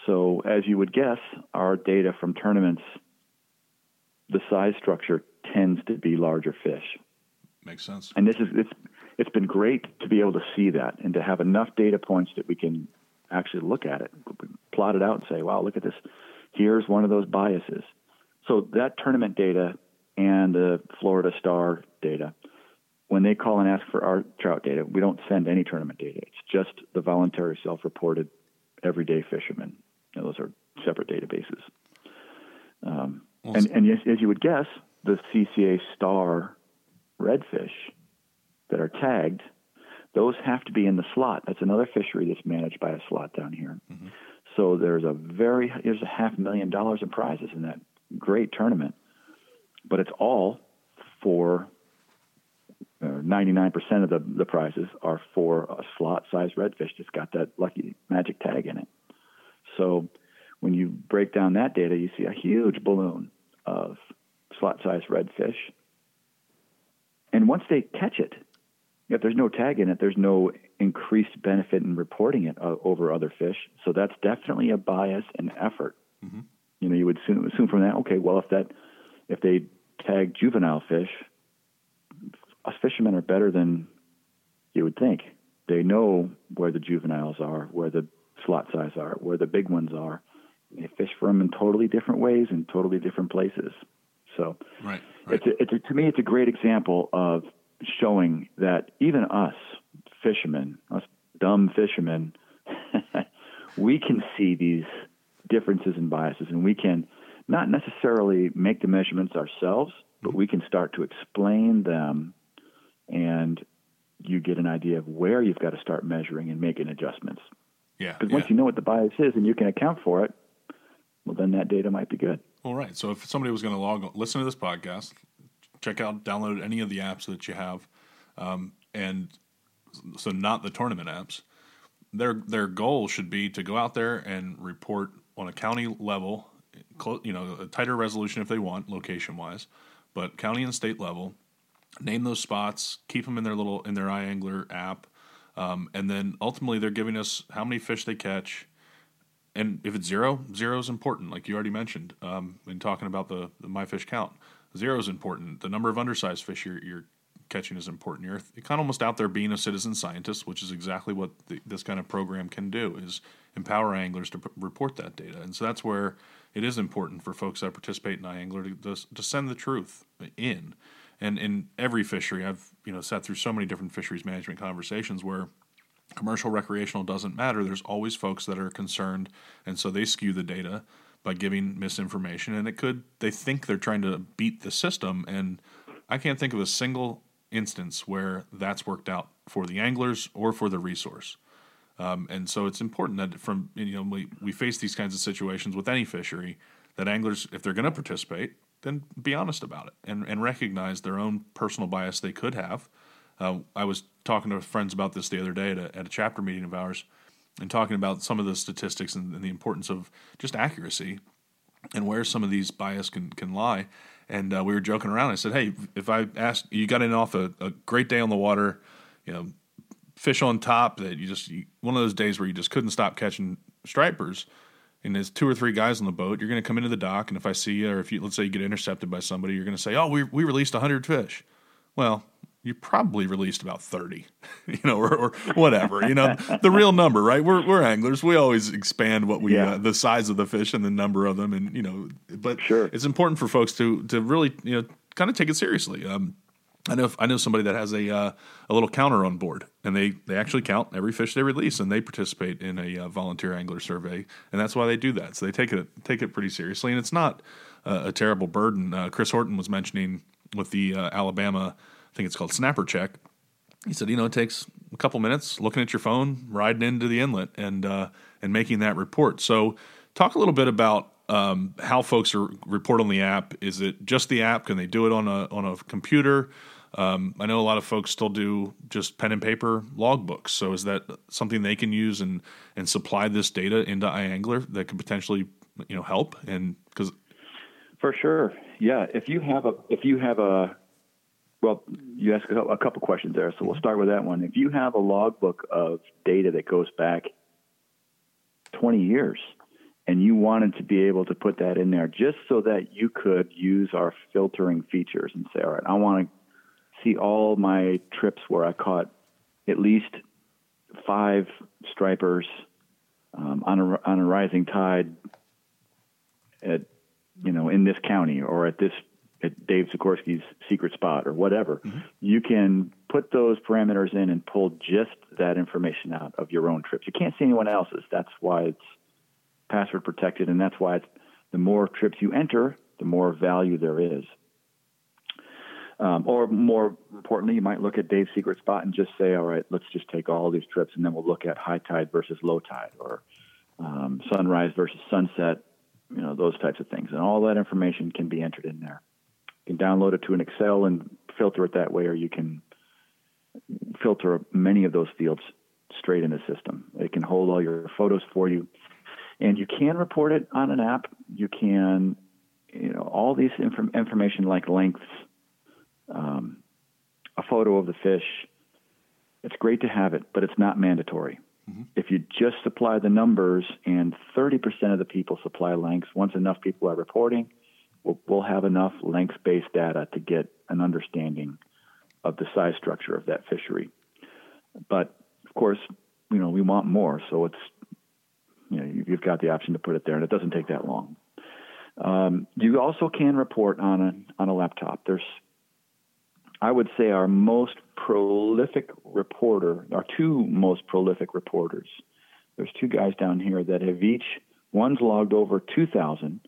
So as you would guess, our data from tournaments, the size structure tends to be larger fish. Makes sense. And it's been great to be able to see that and to have enough data points that we can actually look at it, plot it out and say, wow, look at this. Here's one of those biases. So that tournament data and the Florida Star data, when they call and ask for our trout data, we don't send any tournament data. It's just the voluntary self-reported everyday fishermen. Now, those are separate databases. And as you would guess, the CCA Star redfish that are tagged, those have to be in the slot. That's another fishery that's managed by a slot down here. Mm-hmm. So there's a $500,000 in prizes in that great tournament, but it's all for 99% of the prizes are for a slot-sized redfish that's got that lucky magic tag in it. So when you break down that data, you see a huge balloon of slot-sized redfish. And once they catch it, if there's no tag in it, there's no increased benefit in reporting it over other fish. So that's definitely a bias and effort. Mm-hmm. You know, you would assume from that, okay, well, if they tag juvenile fish, us fishermen are better than you would think. They know where the juveniles are, where the slot size are, where the big ones are. They fish for them in totally different ways in totally different places. So right. To me, it's a great example of showing that even us fishermen, us dumb fishermen, we can see these differences and biases, and we can not necessarily make the measurements ourselves, but we can start to explain them, and you get an idea of where you've got to start measuring and making adjustments. Yeah. Because once you know what the bias is and you can account for it, well, then that data might be good. All right. So if somebody was going to listen to this podcast, check out, download any of the apps that you have, and so not the tournament apps, their goal should be to go out there and report on a county level, a tighter resolution if they want, location-wise, but county and state level, name those spots, keep them in their iAngler app, and then ultimately they're giving us how many fish they catch, and if it's zero is important, like you already mentioned in talking about the MyFishCount. Zero is important. The number of undersized fish you're catching is important. You're kind of almost out there being a citizen scientist, which is exactly what this kind of program can do, is empower anglers to report that data. And so that's where it is important for folks that participate in iAngler to send the truth in. And in every fishery, I've sat through so many different fisheries management conversations where commercial, recreational doesn't matter. There's always folks that are concerned, and so they skew the data by giving misinformation, and they think they're trying to beat the system, and I can't think of a single instance where that's worked out for the anglers or for the resource. And so it's important that we face these kinds of situations with any fishery, that anglers, if they're going to participate, then be honest about it and recognize their own personal bias they could have. I was talking to friends about this the other day at a chapter meeting of ours, and talking about some of the statistics and the importance of just accuracy and where some of these bias can lie. And we were joking around. I said, hey, if I asked, you got in off a great day on the water, fish on top, that one of those days where you just couldn't stop catching stripers, and there's two or three guys on the boat, you're going to come into the dock, and if I see you, or let's say you get intercepted by somebody, you're going to say, oh, we released 100 fish. Well, you probably released about 30, or whatever, the real number, right? We're anglers. We always expand what we, the size of the fish and the number of them. And, but sure, it's important for folks to really, kind of take it seriously. I know somebody that has a little counter on board, and they actually count every fish they release, and they participate in a volunteer angler survey. And that's why they do that. So they take it pretty seriously, and it's not a terrible burden. Chris Horton was mentioning with the Alabama, I think it's called Snapper Check. He said, it takes a couple minutes looking at your phone, riding into the inlet, and making that report. So talk a little bit about how folks report on the app. Is it just the app? Can they do it on a computer? I know a lot of folks still do just pen and paper logbooks. So is that something they can use and supply this data into iAngler that could potentially help? And because for sure, yeah. If you have a Well, you asked a couple questions there, so we'll start with that one. If you have a logbook of data that goes back 20 years and you wanted to be able to put that in there just so that you could use our filtering features and say, all right, I want to see all my trips where I caught at least 5 stripers on a rising tide at, in this county or at Dave Sikorsky's secret spot or whatever, you can put those parameters in and pull just that information out of your own trips. You can't see anyone else's. That's why it's password protected, and that's why the more trips you enter, the more value there is. Or more importantly, you might look at Dave's secret spot and just say, all right, let's just take all these trips, and then we'll look at high tide versus low tide or sunrise versus sunset, those types of things. And all that information can be entered in there. You can download it to an Excel and filter it that way, or you can filter many of those fields straight in the system. It can hold all your photos for you, and you can report it on an app. You can, you know, all these information like lengths, a photo of the fish. It's great to have it, but it's not mandatory. Mm-hmm. If you just supply the numbers and 30% of the people supply lengths, once enough people are reporting, we'll have enough length-based data to get an understanding of the size structure of that fishery. But of course, you know, we want more, so it's, you know, you've got the option to put it there, and it doesn't take that long. You also can report on a laptop. There's, I would say, our most prolific reporter, our two most prolific reporters. There's two guys down here that have each, one's logged over 2,000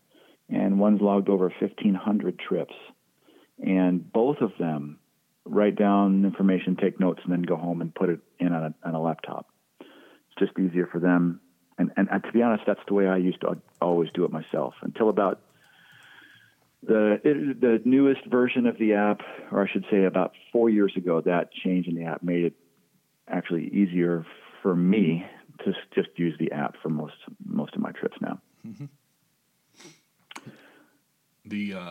and one's logged over 1,500 trips. And both of them write down information, take notes, and then go home and put it in on a laptop. It's just easier for them. And to be honest, that's the way I used to always do it myself until about the newest version of the app, or I should say about 4 years ago, that change in the app made it actually easier for me to just use the app for most of my trips now. Mm-hmm.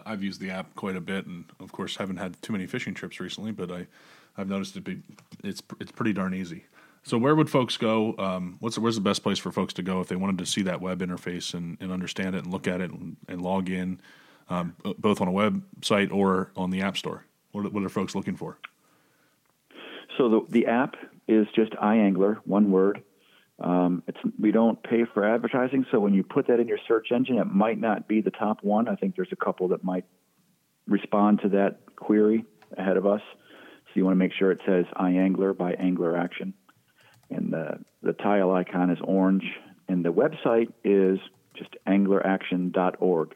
I've used the app quite a bit, and of course haven't had too many fishing trips recently, but I've noticed it's pretty darn easy. So where would folks go? Where's the best place for folks to go if they wanted to see that web interface and understand it and look at it and log in, both on a website or on the App Store? What are folks looking for? So the app is just iAngler, one word. We don't pay for advertising, so when you put that in your search engine, it might not be the top one. I think there's a couple that might respond to that query ahead of us. So you want to make sure it says iAngler by Angler Action. And the tile icon is orange. And the website is just angleraction.org.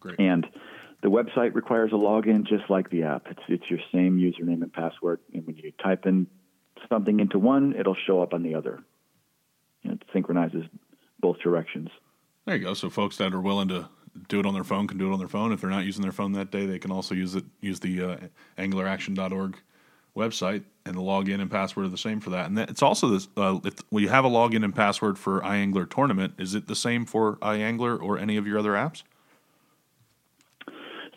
Great. And the website requires a login just like the app. It's your same username and password. And when you type in something into one, it'll show up on the other. It synchronizes both directions. There you go. So folks that are willing to do it on their phone can do it on their phone. If they're not using their phone that day, they can also use the angleraction.org website, and the login and password are the same for that. And it's also this. If we have a login and password for iAngler Tournament, is it the same for iAngler or any of your other apps?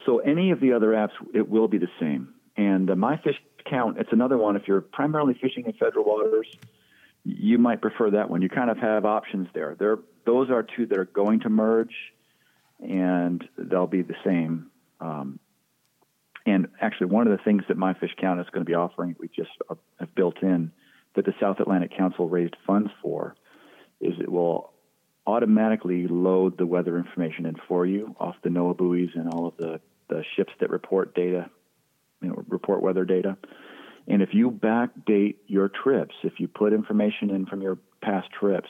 So any of the other apps, it will be the same. And MyFishCount, it's another one. If you're primarily fishing in federal waters, you might prefer that one. You kind of have options there. Those are two that are going to merge, and they'll be the same. And actually, one of the things that MyFishCount is going to be offering, we just have built in, that the South Atlantic Council raised funds for, is it will automatically load the weather information in for you off the NOAA buoys and all of the ships that report data, you know, report weather data. And if you backdate your trips, if you put information in from your past trips,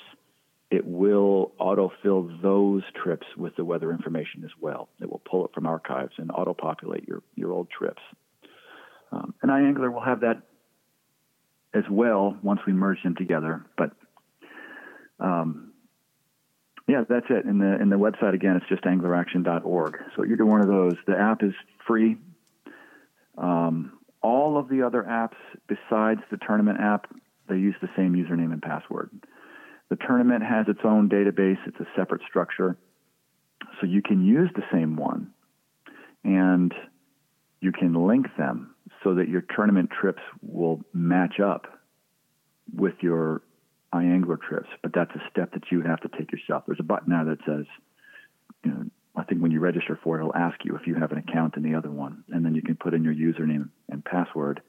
it will autofill those trips with the weather information as well. It will pull it from archives and auto-populate your old trips. And iAngler will have that as well once we merge them together. But yeah, that's it. And the website, again, it's just angleraction.org. So either one of those. The app is free. All of the other apps besides the tournament app, they use the same username and password. The tournament has its own database. It's a separate structure. So you can use the same one, and you can link them so that your tournament trips will match up with your iAngler trips. But that's a step that you have to take yourself. There's a button now that says, you know, I think when you register for it, it'll ask you if you have an account in the other one. And then you can put in your username and password.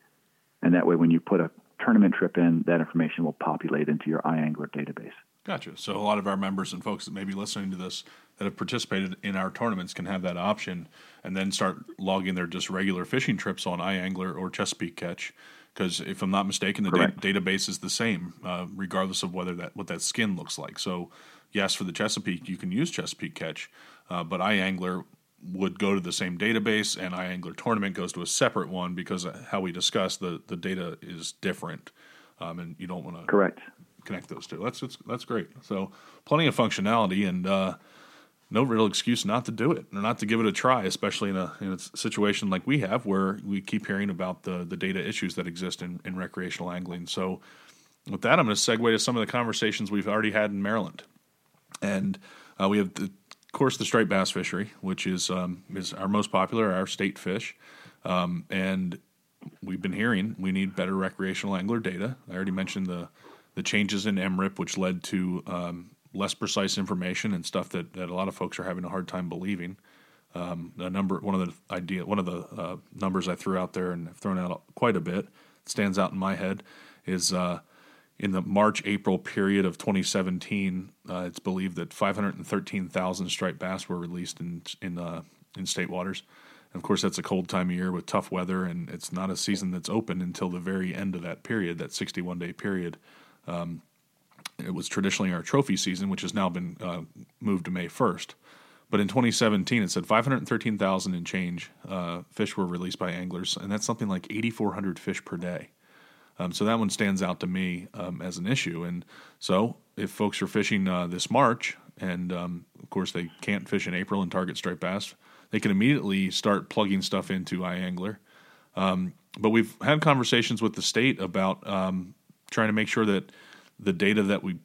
And that way, when you put a tournament trip in, that information will populate into your iAngler database. Gotcha. So a lot of our members and folks that may be listening to this that have participated in our tournaments can have that option and then start logging their just regular fishing trips on iAngler or Chesapeake Catch, because if I'm not mistaken, the database is the same regardless of what that skin looks like. So yes, for the Chesapeake, you can use Chesapeake Catch, but iAngler would go to the same database, and iAngler Tournament goes to a separate one because, how we discussed, the data is different, and you don't want to connect those two. That's great. So plenty of functionality, and no real excuse not to do it or not to give it a try, especially in a situation like we have where we keep hearing about the data issues that exist in recreational angling. So with that, I'm going to segue to some of the conversations we've already had in Maryland. And we have, of course, the striped bass fishery, which is our most popular, our state fish. And we've been hearing we need better recreational angler data. I already mentioned the changes in MRIP, which led to less precise information and stuff that a lot of folks are having a hard time believing. One of the numbers I threw out there and have thrown out quite a bit, stands out in my head, is in the March-April period of 2017, it's believed that 513,000 striped bass were released in state waters. And of course, that's a cold time of year with tough weather, and it's not a season that's open until the very end of that period, that 61-day period. It was traditionally our trophy season, which has now been moved to May 1st. But in 2017, it said 513,000 and change fish were released by anglers, and that's something like 8,400 fish per day. So that one stands out to me as an issue. And so if folks are fishing this March, and of course they can't fish in April and target striped bass, they can immediately start plugging stuff into iAngler. But we've had conversations with the state about trying to make sure that the data that we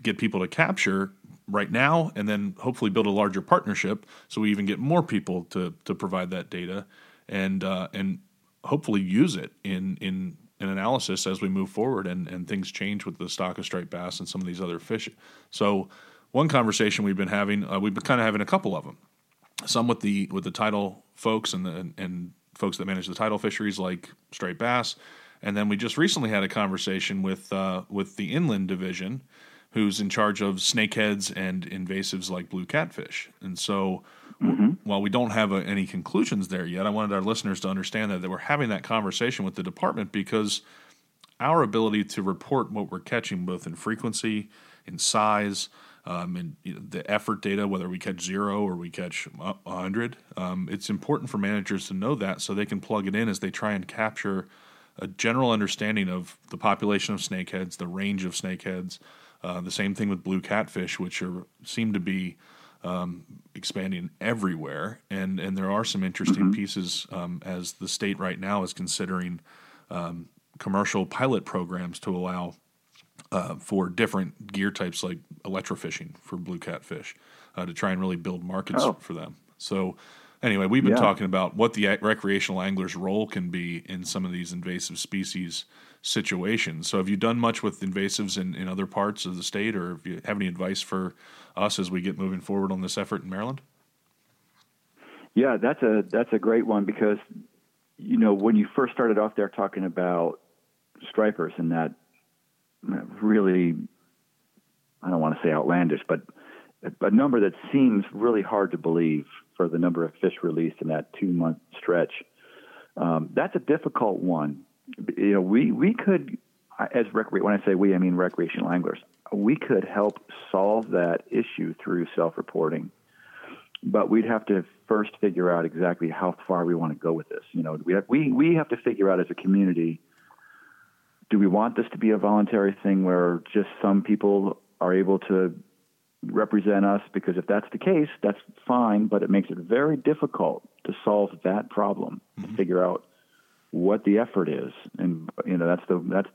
get people to capture right now and then hopefully build a larger partnership so we even get more people to provide that data and hopefully use it in an analysis as we move forward and things change with the stock of striped bass and some of these other fish. So one conversation we've been having, we've been kind of having a couple of them, some with the tidal folks and folks that manage the tidal fisheries like striped bass. And then we just recently had a conversation with the inland division, who's in charge of snakeheads and invasives like blue catfish. And so while we don't have any conclusions there yet, I wanted our listeners to understand that we're having that conversation with the department because our ability to report what we're catching, both in frequency, in size, and the effort data, whether we catch 0 or we catch 100, it's important for managers to know that so they can plug it in as they try and capture a general understanding of the population of snakeheads, the range of snakeheads. The same thing with blue catfish, which seem to be expanding everywhere. And there are some interesting pieces as the state right now is considering commercial pilot programs to allow for different gear types like electrofishing for blue catfish to try and really build markets for them. So anyway, we've been talking about what the recreational angler's role can be in some of these invasive species situations. So have you done much with invasives in other parts of the state, or if you have any advice for us as we get moving forward on this effort in Maryland? Yeah, that's a great one because, you know, when you first started off there talking about stripers and that really, I don't want to say outlandish, but a number that seems really hard to believe for the number of fish released in that 2-month stretch. That's a difficult one. You know, we could, when I say we, I mean recreational anglers, we could help solve that issue through self-reporting, but we'd have to first figure out exactly how far we want to go with this. You know, we have to figure out as a community, do we want this to be a voluntary thing where just some people are able to represent us? Because if that's the case, that's fine, but it makes it very difficult to solve that problem, to figure out what the effort is. And, you know, the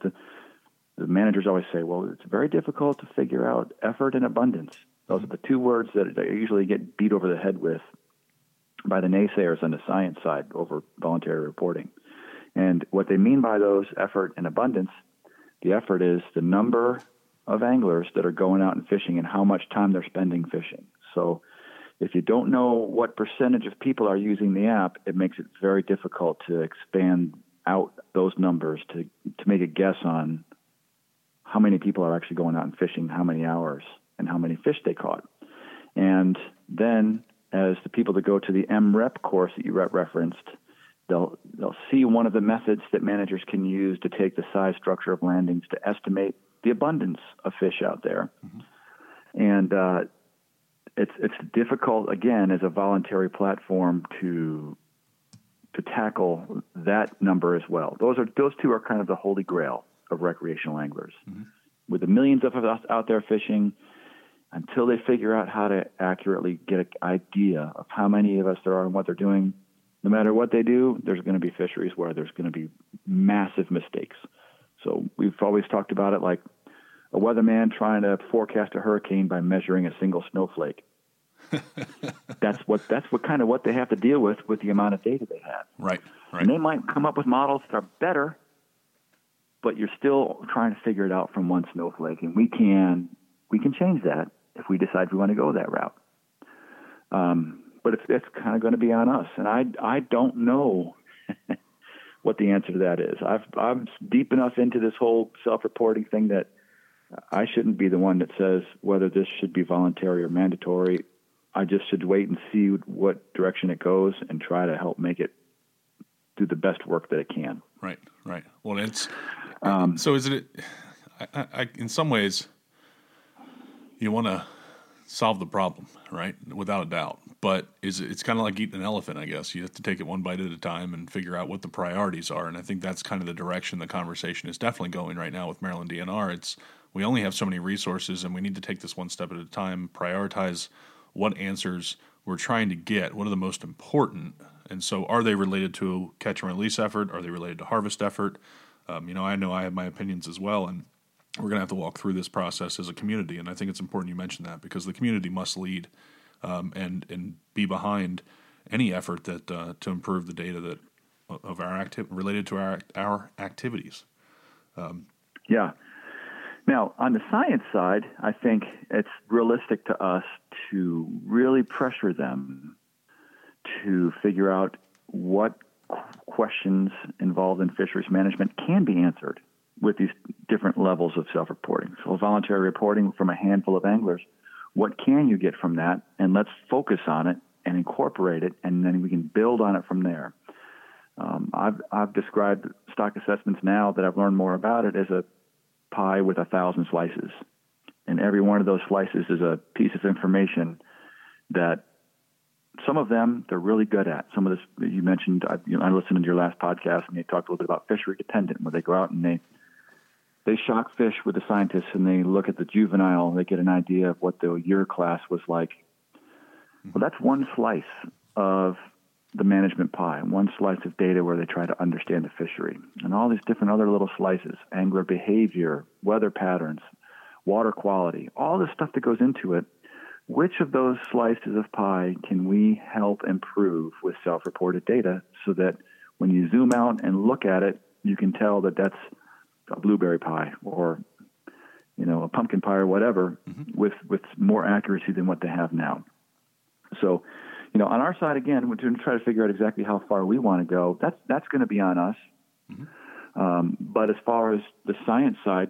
managers always say, well, it's very difficult to figure out effort and abundance. Those are the two words that they usually get beat over the head with by the naysayers on the science side over voluntary reporting. And what they mean by those, effort and abundance, the effort is the number of anglers that are going out and fishing and how much time they're spending fishing. So if you don't know what percentage of people are using the app, it makes it very difficult to expand out those numbers to make a guess on how many people are actually going out and fishing, how many hours, and how many fish they caught. And then as the people that go to the MREP course that you referenced, they'll see one of the methods that managers can use to take the size structure of landings to estimate the abundance of fish out there. And it's difficult, again, as a voluntary platform to tackle that number as well. Those two are kind of the holy grail of recreational anglers. With the millions of us out there fishing, until they figure out how to accurately get an idea of how many of us there are and what they're doing, no matter what they do, there's going to be fisheries where there's going to be massive mistakes. So we've always talked about it like a weatherman trying to forecast a hurricane by measuring a single snowflake. That's what they have to deal with the amount of data they have. Right. And they might come up with models that are better, but you're still trying to figure it out from one snowflake. And we can change that if we decide we want to go that route. But it's kind of going to be on us. And I don't know what the answer to that is. I'm deep enough into this whole self-reporting thing that I shouldn't be the one that says whether this should be voluntary or mandatory. I just should wait and see what direction it goes and try to help make it do the best work that it can. Right. Well, it's so is it? I in some ways, you want to solve the problem, right? Without a doubt. But it's kind of like eating an elephant, I guess. You have to take it one bite at a time and figure out what the priorities are. And I think that's kind of the direction the conversation is definitely going right now with Maryland DNR. We only have so many resources, and we need to take this one step at a time, prioritize what answers we're trying to get, what are the most important. And so are they related to catch and release effort? Are they related to harvest effort? I know I have my opinions as well, and we're going to have to walk through this process as a community. And I think it's important you mention that because the community must lead and be behind any effort that to improve the data that of our related to our activities. Yeah. Now, on the science side, I think it's realistic to us to really pressure them to figure out what questions involved in fisheries management can be answered with these different levels of self-reporting. So voluntary reporting from a handful of anglers, what can you get from that? And let's focus on it and incorporate it, and then we can build on it from there. I've described stock assessments now that I've learned more about it as a pie with 1,000 slices, and every one of those slices is a piece of information that some of them they're really good at. Some of this you mentioned, I listened to your last podcast and you talked a little bit about fishery dependent, where they go out and they shock fish with the scientists and they look at the juvenile and they get an idea of what the year class was like. Well, that's one slice of the management pie, one slice of data where they try to understand the fishery, and all these different other little slices, angler behavior, weather patterns, water quality, all the stuff that goes into it. Which of those slices of pie can we help improve with self-reported data so that when you zoom out and look at it, you can tell that that's a blueberry pie or, a pumpkin pie or whatever with more accuracy than what they have now. So, on our side, again, we're going to try to figure out exactly how far we want to go. That's going to be on us. Mm-hmm. But as far as the science side,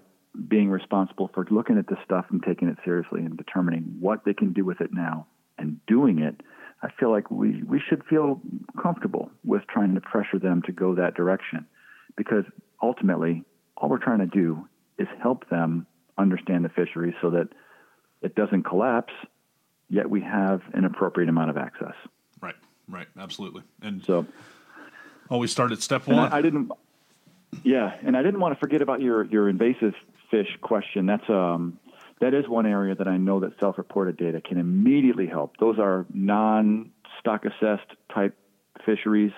being responsible for looking at this stuff and taking it seriously and determining what they can do with it now and doing it, I feel like we should feel comfortable with trying to pressure them to go that direction, because ultimately all we're trying to do is help them understand the fishery so that it doesn't collapse, yet we have an appropriate amount of access. Right. Absolutely. And so always start at step one. And I didn't want to forget about your invasive fish question. That's, that is one area that I know that self-reported data can immediately help. Those are non-stock assessed type fisheries.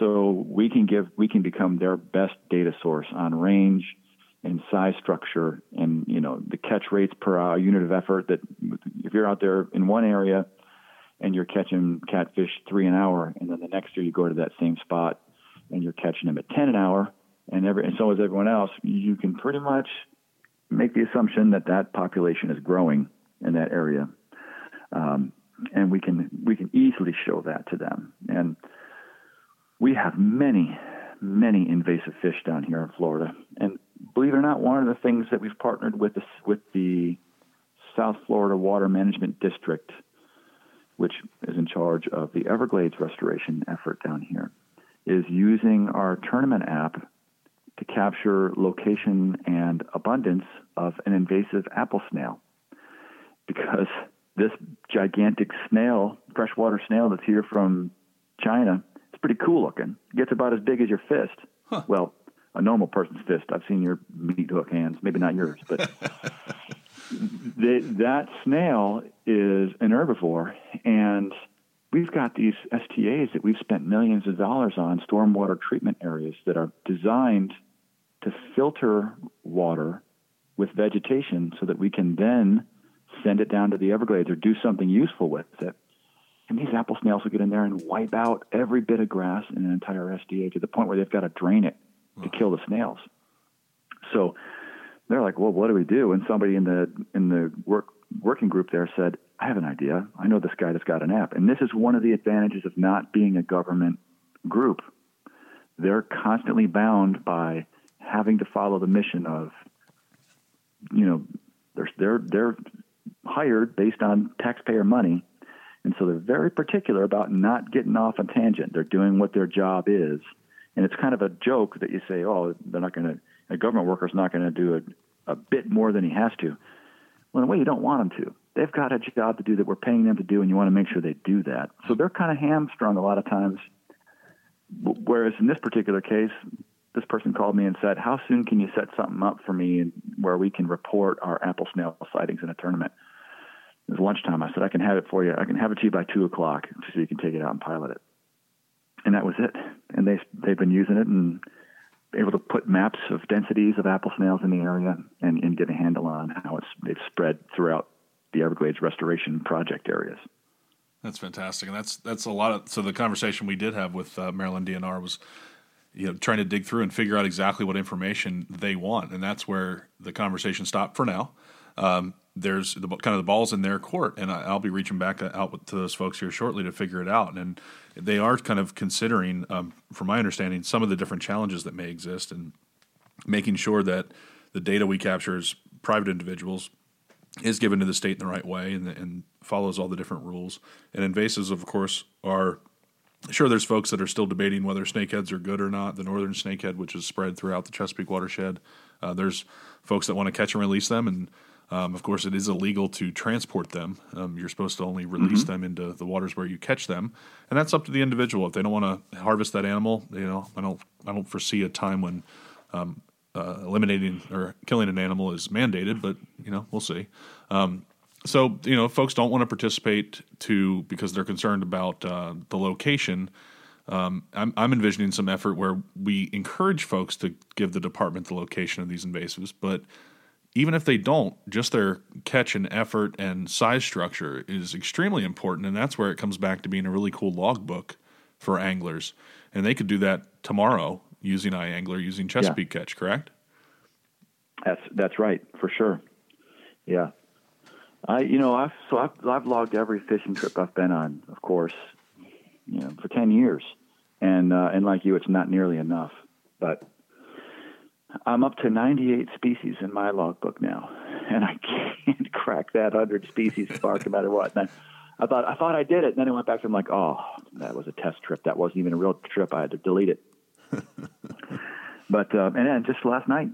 So we can become their best data source on range and size structure and, the catch rates per hour, unit of effort, that if you're out there in one area and you're catching catfish 3 an hour, and then the next year you go to that same spot and you're catching them at 10 an hour and so is everyone else, you can pretty much make the assumption that population is growing in that area. And we can easily show that to them. And we have many, many invasive fish down here in Florida. And believe it or not, one of the things that we've partnered with the South Florida Water Management District, which is in charge of the Everglades restoration effort down here, is using our tournament app to capture location and abundance of an invasive apple snail, because this gigantic snail, freshwater snail that's here from China, it's pretty cool looking. It gets about as big as your fist. Huh. Well, a normal person's fist. I've seen your meat hook hands, maybe not yours, but That snail is an herbivore, and we've got these STAs that we've spent millions of dollars on, stormwater treatment areas that are designed to filter water with vegetation so that we can then send it down to the Everglades or do something useful with it. And these apple snails will get in there and wipe out every bit of grass in an entire SDA to the point where they've got to drain it to kill the snails. So they're like, well, what do we do? And somebody in the working group there said, I have an idea. I know this guy that's got an app. And this is one of the advantages of not being a government group. They're constantly bound by having to follow the mission of, you know, they're hired based on taxpayer money. And so they're very particular about not getting off a tangent. They're doing what their job is. And it's kind of a joke that you say, oh, they're not going to, a government worker's not going to do a bit more than he has to. Well, in a way, you don't want them to. They've got a job to do that we're paying them to do, and you want to make sure they do that. So they're kind of hamstrung a lot of times. Whereas in this particular case, this person called me and said, how soon can you set something up for me where we can report our apple snail sightings in a tournament? It was lunchtime. I said, I can have it for you. I can have it to you by 2 o'clock so you can take it out and pilot it. And that was it. And they've been using it and able to put maps of densities of apple snails in the area and get a handle on how they've spread throughout the Everglades restoration project areas. That's fantastic. And that's a lot of – so the conversation we did have with Maryland DNR was – you know, trying to dig through and figure out exactly what information they want. And that's where the conversation stopped for now. There's kind of the ball's in their court, and I'll be reaching back out to those folks here shortly to figure it out. And they are kind of considering, from my understanding, some of the different challenges that may exist and making sure that the data we capture as private individuals is given to the state in the right way and follows all the different rules. And invasives, of course, are... Sure, there's folks that are still debating whether snakeheads are good or not. The northern snakehead, which is spread throughout the Chesapeake watershed, there's folks that want to catch and release them, and of course, it is illegal to transport them. You're supposed to only release them into the waters where you catch them, and that's up to the individual. If they don't want to harvest that animal, you know, I don't foresee a time when eliminating or killing an animal is mandated, but you know, we'll see. So, you know, folks don't want to participate because they're concerned about the location. I'm envisioning some effort where we encourage folks to give the department the location of these invasives. But even if they don't, just their catch and effort and size structure is extremely important. And that's where it comes back to being a really cool logbook for anglers. And they could do that tomorrow using iAngler, using Chesapeake Catch, correct? That's right, for sure. Yeah. I've logged every fishing trip I've been on, of course, you know, for 10 years. And like you, it's not nearly enough, but I'm up to 98 species in my logbook now, and I can't crack that 100 species mark no matter what. And I thought I did it. And then I went back to, I'm like, oh, that was a test trip. That wasn't even a real trip. I had to delete it. But, and then just last night,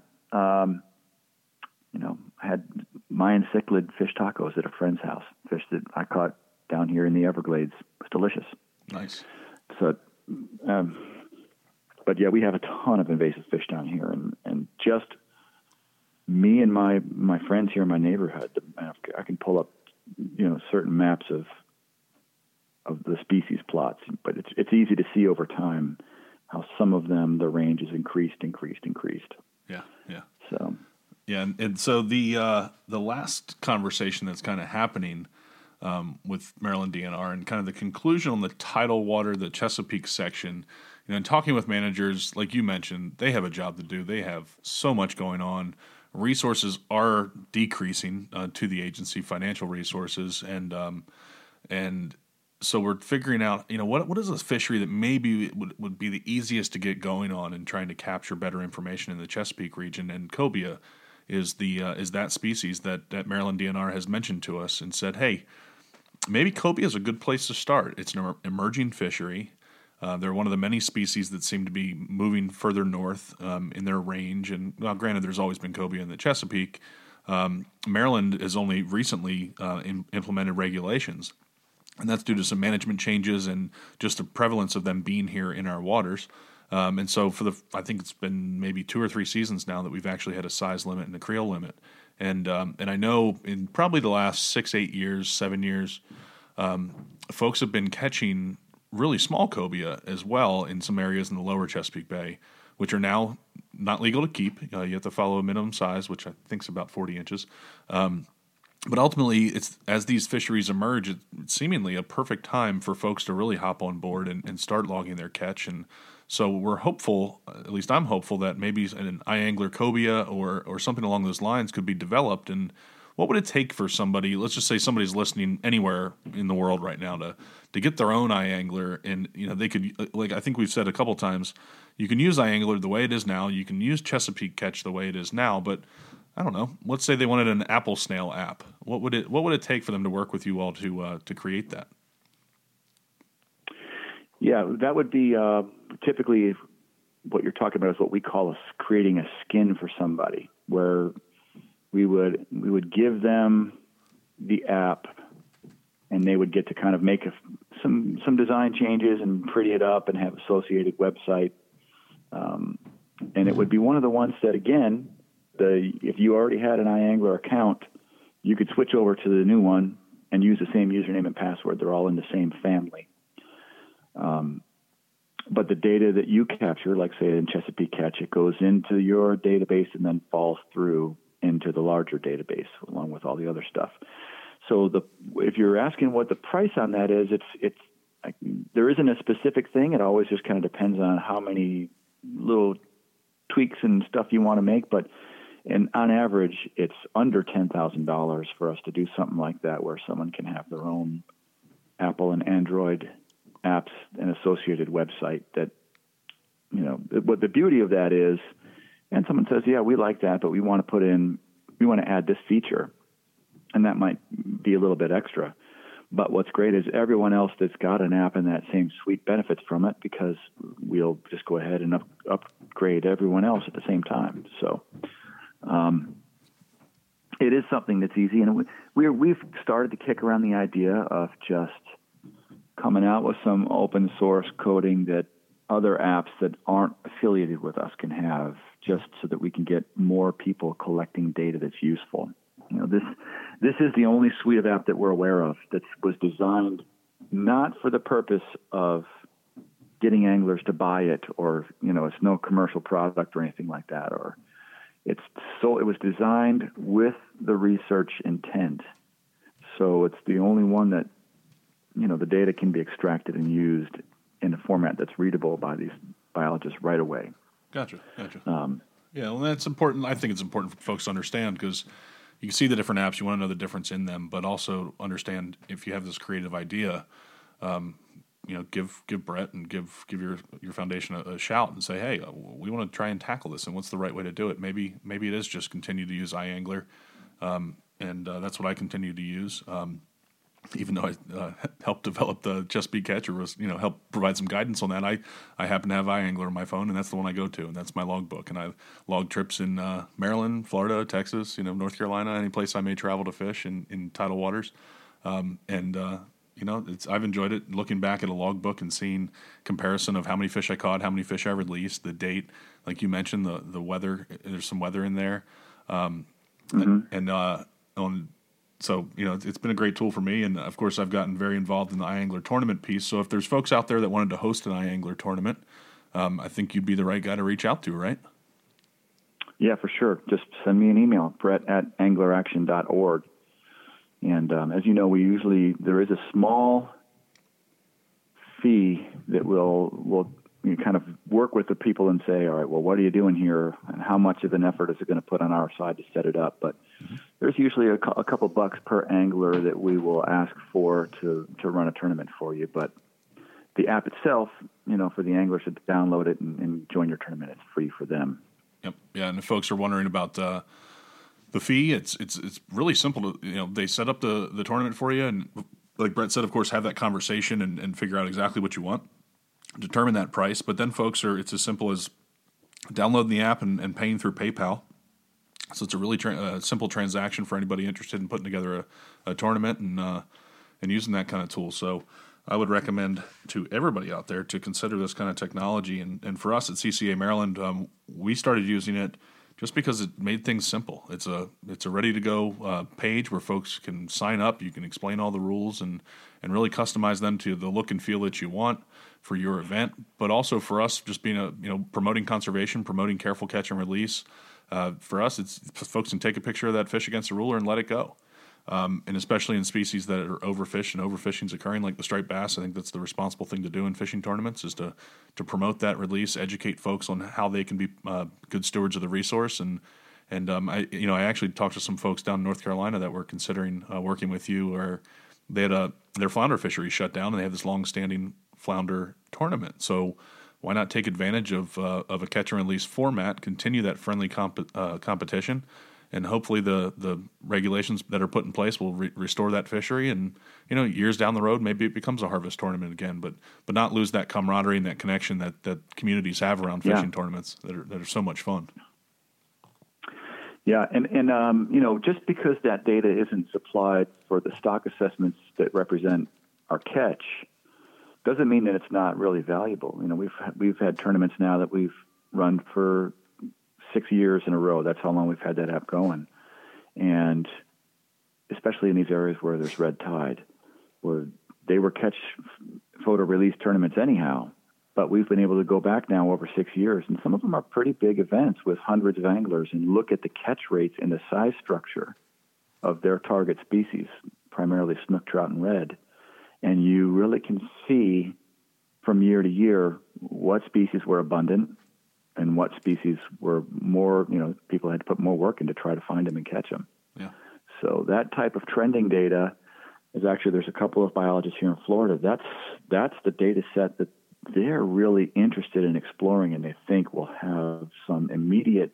you know, I had Mayan cichlid fish tacos at a friend's house, fish that I caught down here in the Everglades. It was delicious. Nice. So, but yeah, we have a ton of invasive fish down here. And just me and my friends here in my neighborhood, I can pull up, you know, certain maps of the species plots, but it's easy to see over time how some of them, the range is increased. Yeah. So... Yeah, and so the last conversation that's kind of happening with Maryland DNR and kind of the conclusion on the tidal water, the Chesapeake section, you know, and talking with managers, like you mentioned, they have a job to do. They have so much going on. Resources are decreasing to the agency, financial resources, and so we're figuring out, you know, what is a fishery that maybe would be the easiest to get going on and trying to capture better information in the Chesapeake region and Cobia. Is that species that Maryland DNR has mentioned to us and said, hey, maybe cobia is a good place to start. It's an emerging fishery. They're one of the many species that seem to be moving further north in their range. And well, granted, there's always been cobia in the Chesapeake. Maryland has only recently implemented regulations, and that's due to some management changes and just the prevalence of them being here in our waters. And so I think it's been maybe 2 or 3 seasons now that we've actually had a size limit and a creel limit. And I know in probably the last 6, 8 years, 7 years, folks have been catching really small cobia as well in some areas in the lower Chesapeake Bay, which are now not legal to keep. You have to follow a minimum size, which I think is about 40 inches. But ultimately, it's as these fisheries emerge, it's seemingly a perfect time for folks to really hop on board and start logging their catch. And so we're hopeful, at least I'm hopeful, that maybe an iAngler cobia or something along those lines could be developed. And what would it take for somebody, let's just say somebody's listening anywhere in the world right now, to get their own iAngler? And, you know, they could, like I think we've said a couple times, you can use iAngler the way it is now. You can use Chesapeake Catch the way it is now. But I don't know, let's say they wanted an Apple Snail app. What would it take for them to work with you all to create that? Yeah, that would be typically what you're talking about is what we call creating a skin for somebody, where we would give them the app and they would get to kind of make some design changes and pretty it up and have associated website. And it would be one of the ones that, again, if you already had an iAngler account, you could switch over to the new one and use the same username and password. They're all in the same family. But the data that you capture, like say in Chesapeake Catch, it goes into your database and then falls through into the larger database along with all the other stuff. So if you're asking what the price on that is, there isn't a specific thing. It always just kind of depends on how many little tweaks and stuff you want to make. And on average, it's under $10,000 for us to do something like that, where someone can have their own Apple and Android apps and associated website. That, you know, what the beauty of that is, and someone says, yeah, we like that, but we want to add this feature, and that might be a little bit extra. But what's great is everyone else that's got an app in that same suite benefits from it, because we'll just go ahead and upgrade everyone else at the same time. So it is something that's easy, and we've started to kick around the idea of just coming out with some open source coding that other apps that aren't affiliated with us can have, just so that we can get more people collecting data that's useful. You know, this is the only suite of app that we're aware of that was designed not for the purpose of getting anglers to buy it, or, you know, it's no commercial product or anything like that, or it was designed with the research intent. So it's the only one that, you know, the data can be extracted and used in a format that's readable by these biologists right away. Gotcha. Yeah, well, that's important. I think it's important for folks to understand, because you can see the different apps. You want to know the difference in them, but also understand if you have this creative idea, you know, give Brett and give your foundation a shout and say, hey, we want to try and tackle this, and what's the right way to do it? Maybe it is just continue to use iAngler, and that's what I continue to use. Even though I helped develop the Chesapeake Catch, or was, you know, help provide some guidance on that, I happen to have iAngler on my phone, and that's the one I go to, and that's my logbook. And I log trips in Maryland, Florida, Texas, you know, North Carolina, any place I may travel to fish in tidal waters. You know, I've enjoyed it, looking back at a logbook and seeing comparison of how many fish I caught, how many fish I released, the date, like you mentioned, the weather. There's some weather in there, So, you know, it's been a great tool for me. And, of course, I've gotten very involved in the iAngler tournament piece. So if there's folks out there that wanted to host an iAngler tournament, I think you'd be the right guy to reach out to, right? Yeah, for sure. Just send me an email, brett@angleraction.org. And as you know, there is a small fee that we'll kind of work with the people and say, all right, well, what are you doing here? And how much of an effort is it going to put on our side to set it up? But there's usually a couple bucks per angler that we will ask for to run a tournament for you. But the app itself, you know, for the anglers to download it and join your tournament, it's free for them. Yep. Yeah. And if folks are wondering about the fee, it's really simple. You know, they set up the tournament for you, and like Brett said, of course, have that conversation and figure out exactly what you want, determine that price. But then it's as simple as downloading the app and paying through PayPal. So it's a really simple transaction for anybody interested in putting together a tournament and using that kind of tool. So I would recommend to everybody out there to consider this kind of technology. And for us at CCA Maryland, we started using it just because it made things simple. It's a ready-to-go page where folks can sign up. You can explain all the rules and really customize them to the look and feel that you want for your event, but also for us, just being promoting conservation, promoting careful catch and release. For us, it's folks can take a picture of that fish against the ruler and let it go. And especially in species that are overfished and overfishing is occurring, like the striped bass, I think that's the responsible thing to do in fishing tournaments is to promote that release, educate folks on how they can be good stewards of the resource. And I actually talked to some folks down in North Carolina that were considering working with you, or they had their flounder fishery shut down, and they have this long-standing flounder tournament. So why not take advantage of a catch and release format, continue that friendly competition? And hopefully the regulations that are put in place will restore that fishery. And, years down the road, maybe it becomes a harvest tournament again, but not lose that camaraderie and that connection that communities have around fishing tournaments that are so much fun. Yeah. And just because that data isn't supplied for the stock assessments that represent our catch doesn't mean that it's not really valuable. We've had tournaments now that we've run for 6 years in a row. That's how long we've had that app going. And especially in these areas where there's red tide, where they were catch photo release tournaments anyhow, but we've been able to go back now over 6 years. And some of them are pretty big events with hundreds of anglers, and look at the catch rates and the size structure of their target species, primarily snook, trout, and red. And you really can see from year to year what species were abundant and what species were more, people had to put more work in to try to find them and catch them. Yeah. So that type of trending data is actually, there's a couple of biologists here in Florida. That's the data set that they're really interested in exploring, and they think will have some immediate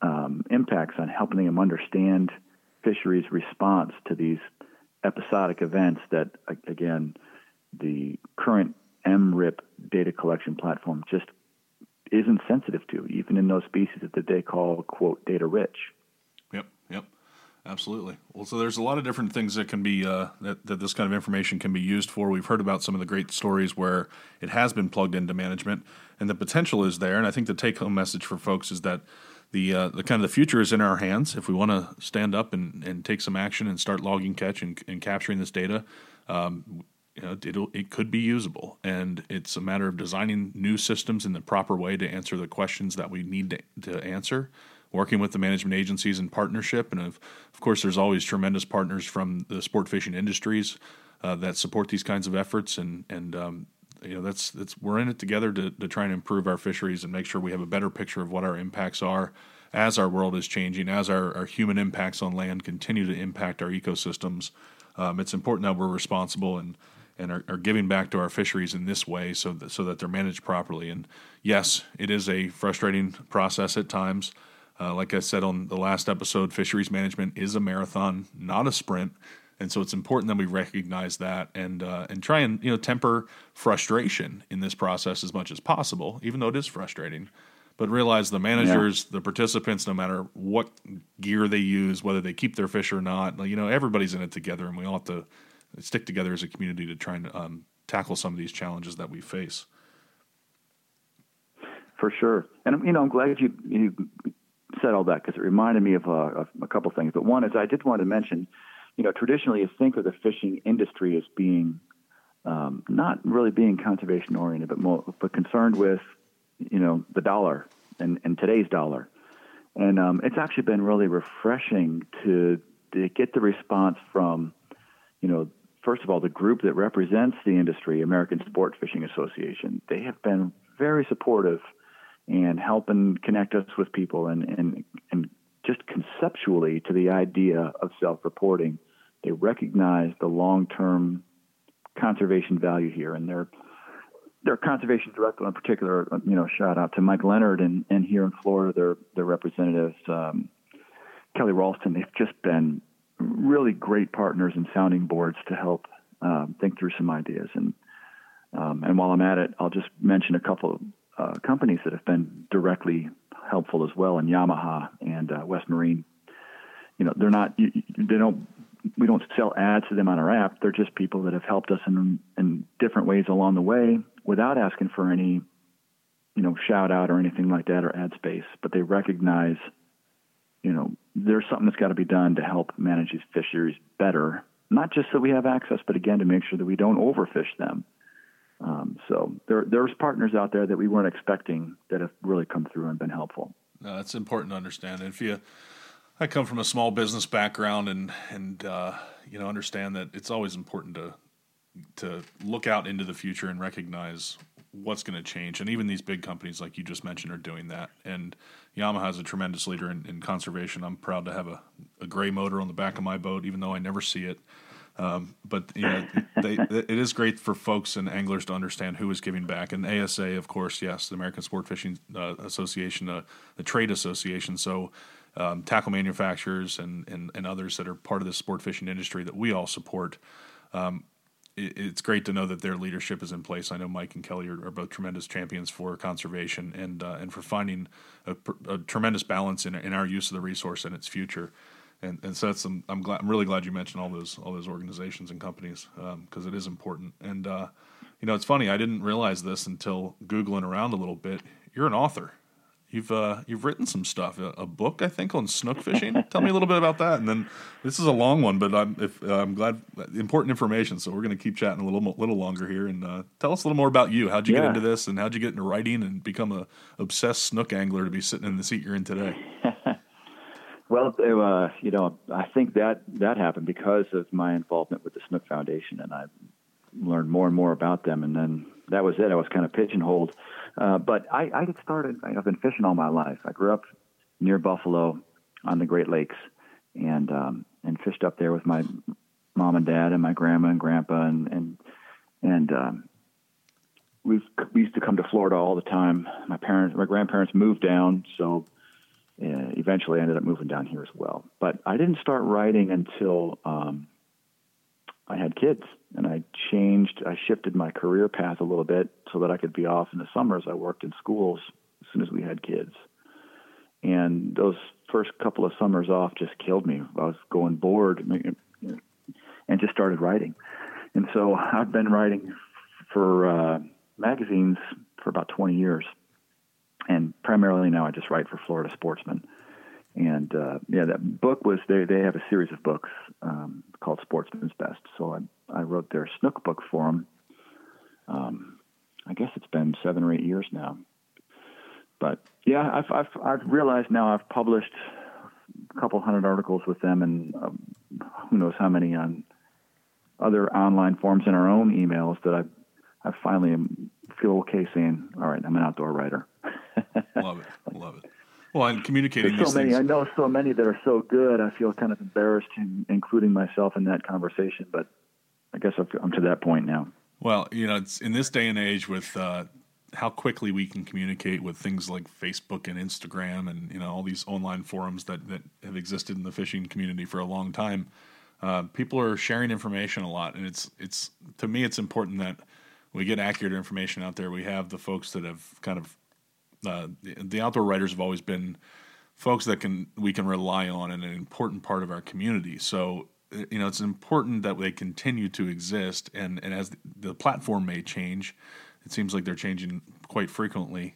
impacts on helping them understand fisheries response to these episodic events that, again, the current MRIP data collection platform just isn't sensitive to, even in those species that they call, quote, data rich. Yep. Absolutely. Well, so there's a lot of different things that can be, that this kind of information can be used for. We've heard about some of the great stories where it has been plugged into management, and the potential is there. And I think the take-home message for folks is that the kind of the future is in our hands. If we want to stand up and take some action and start logging catch and capturing this data, it could be usable. And it's a matter of designing new systems in the proper way to answer the questions that we need to answer, working with the management agencies in partnership. And of course, there's always tremendous partners from the sport fishing industries that support these kinds of efforts. We're in it together to try and improve our fisheries and make sure we have a better picture of what our impacts are as our world is changing, as our human impacts on land continue to impact our ecosystems. It's important that we're responsible and are giving back to our fisheries in this way so that they're managed properly. And yes, it is a frustrating process at times. Like I said on the last episode, fisheries management is a marathon, not a sprint. And so it's important that we recognize that and try and temper frustration in this process as much as possible, even though it is frustrating. But realize the managers, the participants, no matter what gear they use, whether they keep their fish or not, everybody's in it together, and we all have to stick together as a community to try and tackle some of these challenges that we face. For sure. And, I'm glad you said all that, because it reminded me of a couple things. But one is I did want to mention, traditionally you think of the fishing industry as being not really being conservation oriented, but concerned with, the dollar and today's dollar. And it's actually been really refreshing to get the response from, first of all, the group that represents the industry, American Sport Fishing Association. They have been very supportive and helping connect us with people and just conceptually to the idea of self-reporting. They recognize the long-term conservation value here, and their conservation director in particular, shout out to Mike Leonard and here in Florida, their representatives, Kelly Ralston. They've just been really great partners and sounding boards to help think through some ideas. And while I'm at it, I'll just mention a couple of companies that have been directly helpful as well, and Yamaha and West Marine. We don't sell ads to them on our app. They're just people that have helped us in different ways along the way without asking for any you know, shout out or anything like that or ad space, but they recognize, you know, there's something that's got to be done to help manage these fisheries better, not just so we have access, but again, to make sure that we don't overfish them. So there's partners out there that we weren't expecting that have really come through and been helpful. No, that's important to understand. If you, I come from a small business background and you know, understand that it's always important to look out into the future and recognize what's going to change. And even these big companies, like you just mentioned, are doing that. And Yamaha is a tremendous leader in conservation. I'm proud to have a gray motor on the back of my boat, even though I never see it. But you know, it is great for folks and anglers to understand who is giving back. And ASA, of course, yes, the American Sport Fishing Association, the trade association. So tackle manufacturers and others that are part of the sport fishing industry that we all support. It's great to know that their leadership is in place. I know Mike and Kelly are both tremendous champions for conservation and for finding a tremendous balance in our use of the resource and its future. And so that's I'm really glad you mentioned all those organizations and companies because it is important. And you know, it's funny, I didn't realize this until googling around a little bit. You're an author. You've written some stuff, a book I think on snook fishing. Tell me a little bit about that. And then this is a long one, but I'm glad, important information. So we're going to keep chatting a little longer here. And tell us a little more about you. How'd you get into this, and how'd you get into writing and become a obsessed snook angler to be sitting in the seat you're in today? Well, you know, I think that happened because of my involvement with the Snook Foundation, and I learned more and more about them. And then that was it. I was kind of pigeonholed. But I get started, I've been fishing all my life. I grew up near Buffalo on the Great Lakes and fished up there with my mom and dad and my grandma and grandpa. And we used to come to Florida all the time. My grandparents moved down. So eventually I ended up moving down here as well. But I didn't start writing until I had kids, and I shifted my career path a little bit so that I could be off in the summers. I worked in schools as soon as we had kids. And those first couple of summers off just killed me. I was going bored and just started writing. And so I've been writing for magazines for about 20 years. And primarily now I just write for Florida Sportsman. And that book was, they have a series of books called Sportsman's Best. So I wrote their snook book for them. I guess it's been 7 or 8 years now. But yeah, I've realized now I've published a couple hundred articles with them, and who knows how many on other online forums and our own emails, that I finally feel okay saying, all right, I'm an outdoor writer. Love it. Well, I'm communicating these things. I know so many that are so good, I feel kind of embarrassed in including myself in that conversation, but I guess I'm to that point now. Well, you know, it's in this day and age with how quickly we can communicate with things like Facebook and Instagram and, you know, all these online forums that have existed in the fishing community for a long time. People are sharing information a lot, and it's to me it's important that we get accurate information out there. We have the folks that have kind of the outdoor writers have always been folks that we can rely on and an important part of our community. So, you know, it's important that they continue to exist. And as the platform may change, it seems like they're changing quite frequently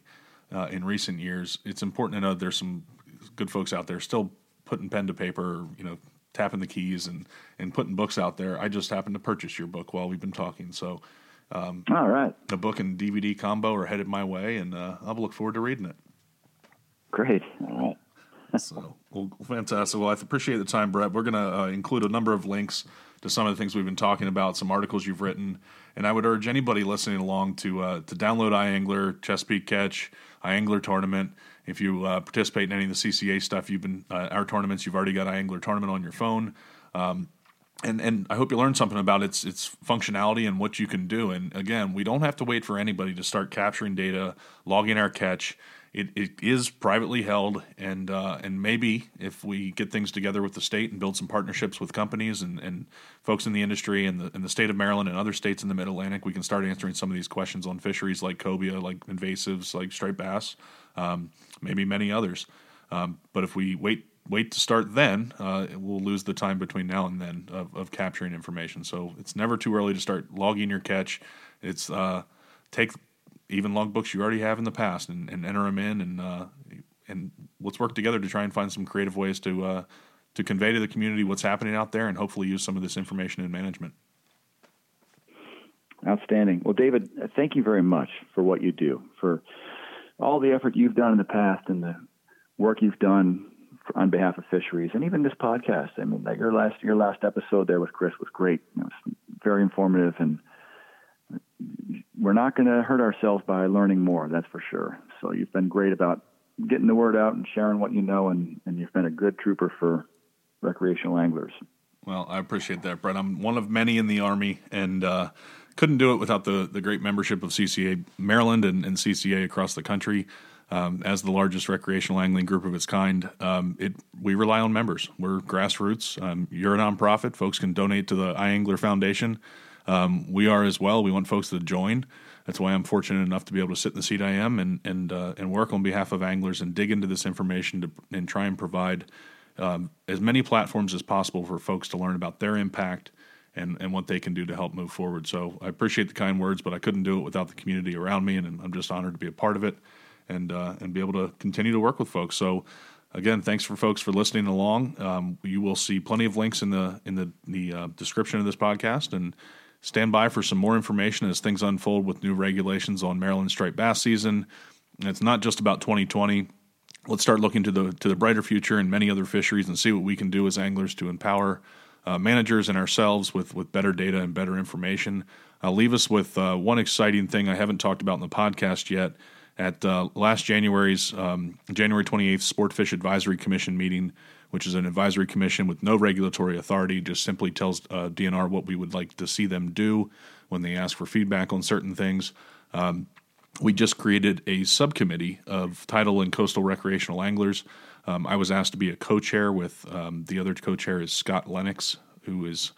in recent years. It's important to know there's some good folks out there still putting pen to paper, you know, tapping the keys and putting books out there. I just happened to purchase your book while we've been talking. So, all right. The book and DVD combo are headed my way, and I'll look forward to reading it. Great. All right. So, well, fantastic. Well, I appreciate the time, Brett. We're going to include a number of links to some of the things we've been talking about, some articles you've written, and I would urge anybody listening along to download iAngler, Chesapeake Catch, iAngler Tournament. If you participate in any of the CCA stuff, our tournaments, you've already got iAngler Tournament on your phone. And I hope you learned something about its functionality and what you can do. And again, we don't have to wait for anybody to start capturing data, logging our catch. It is privately held, and maybe if we get things together with the state and build some partnerships with companies and folks in the industry and the state of Maryland and other states in the Mid-Atlantic, we can start answering some of these questions on fisheries like cobia, like invasives, like striped bass, maybe many others. But if we wait to start then, we'll lose the time between now and then of capturing information. So it's never too early to start logging your catch. It's even logbooks you already have in the past, and enter them in, and let's work together to try and find some creative ways to convey to the community what's happening out there, and hopefully use some of this information in management. Outstanding. Well, David, thank you very much for what you do, for all the effort you've done in the past and the work you've done on behalf of Fisheries, and even this podcast. I mean, like your last episode there with Chris was great. It was very informative, and we're not going to hurt ourselves by learning more, that's for sure. So you've been great about getting the word out and sharing what you know, and you've been a good trooper for recreational anglers. Well, I appreciate that, Brett. I'm one of many in the Army, and couldn't do it without the great membership of CCA Maryland and CCA across the country. As the largest recreational angling group of its kind, we rely on members. We're grassroots. You're a nonprofit. Folks can donate to the iAngler Foundation. We are as well. We want folks to join. That's why I'm fortunate enough to be able to sit in the seat I am and work on behalf of anglers and dig into this information and try and provide as many platforms as possible for folks to learn about their impact and what they can do to help move forward. So I appreciate the kind words, but I couldn't do it without the community around me, and I'm just honored to be a part of it and be able to continue to work with folks. So again, thanks for folks for listening along. You will see plenty of links in the description of this podcast, and stand by for some more information as things unfold with new regulations on Maryland striped bass season. And it's not just about 2020. Let's start looking to the brighter future and many other fisheries and see what we can do as anglers to empower managers and ourselves with better data and better information. I'll leave us with one exciting thing I haven't talked about in the podcast yet. At last January's January 28th Sport Fish Advisory Commission meeting, which is an advisory commission with no regulatory authority, just simply tells DNR what we would like to see them do when they ask for feedback on certain things. We just created a subcommittee of tidal and coastal recreational anglers. I was asked to be a co-chair with the other co-chair is Scott Lennox, who was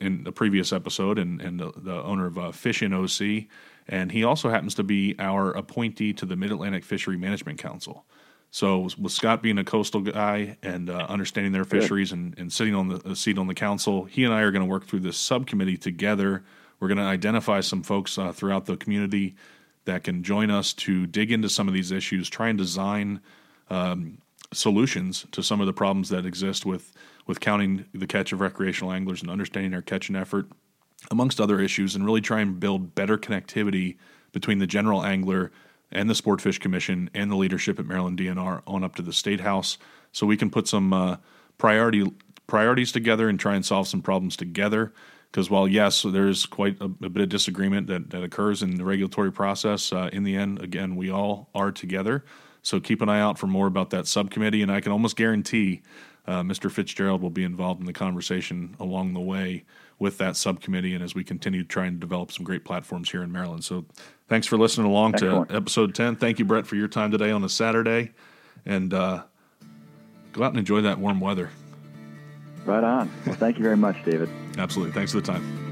in the previous episode and the owner of Fish in OC. And he also happens to be our appointee to the Mid-Atlantic Fishery Management Council. So with Scott being a coastal guy and understanding their fisheries and sitting on the seat on the council, he and I are going to work through this subcommittee together. We're going to identify some folks throughout the community that can join us to dig into some of these issues, try and design solutions to some of the problems that exist with counting the catch of recreational anglers and understanding their catch and effort, amongst other issues, and really try and build better connectivity between the general angler and the Sport Fish Commission and the leadership at Maryland DNR on up to the State House, so we can put some priorities together and try and solve some problems together. Because while, yes, there's quite a bit of disagreement that occurs in the regulatory process, in the end, again, we all are together. So keep an eye out for more about that subcommittee, and I can almost guarantee Mr. Fitzgerald will be involved in the conversation along the way with that subcommittee, and as we continue to try and develop some great platforms here in Maryland. So thanks for listening along to episode 10. Thank you, Brett, for your time today on a Saturday, and go out and enjoy that warm weather. Right on. Well, thank you very much, David. Absolutely. Thanks for the time.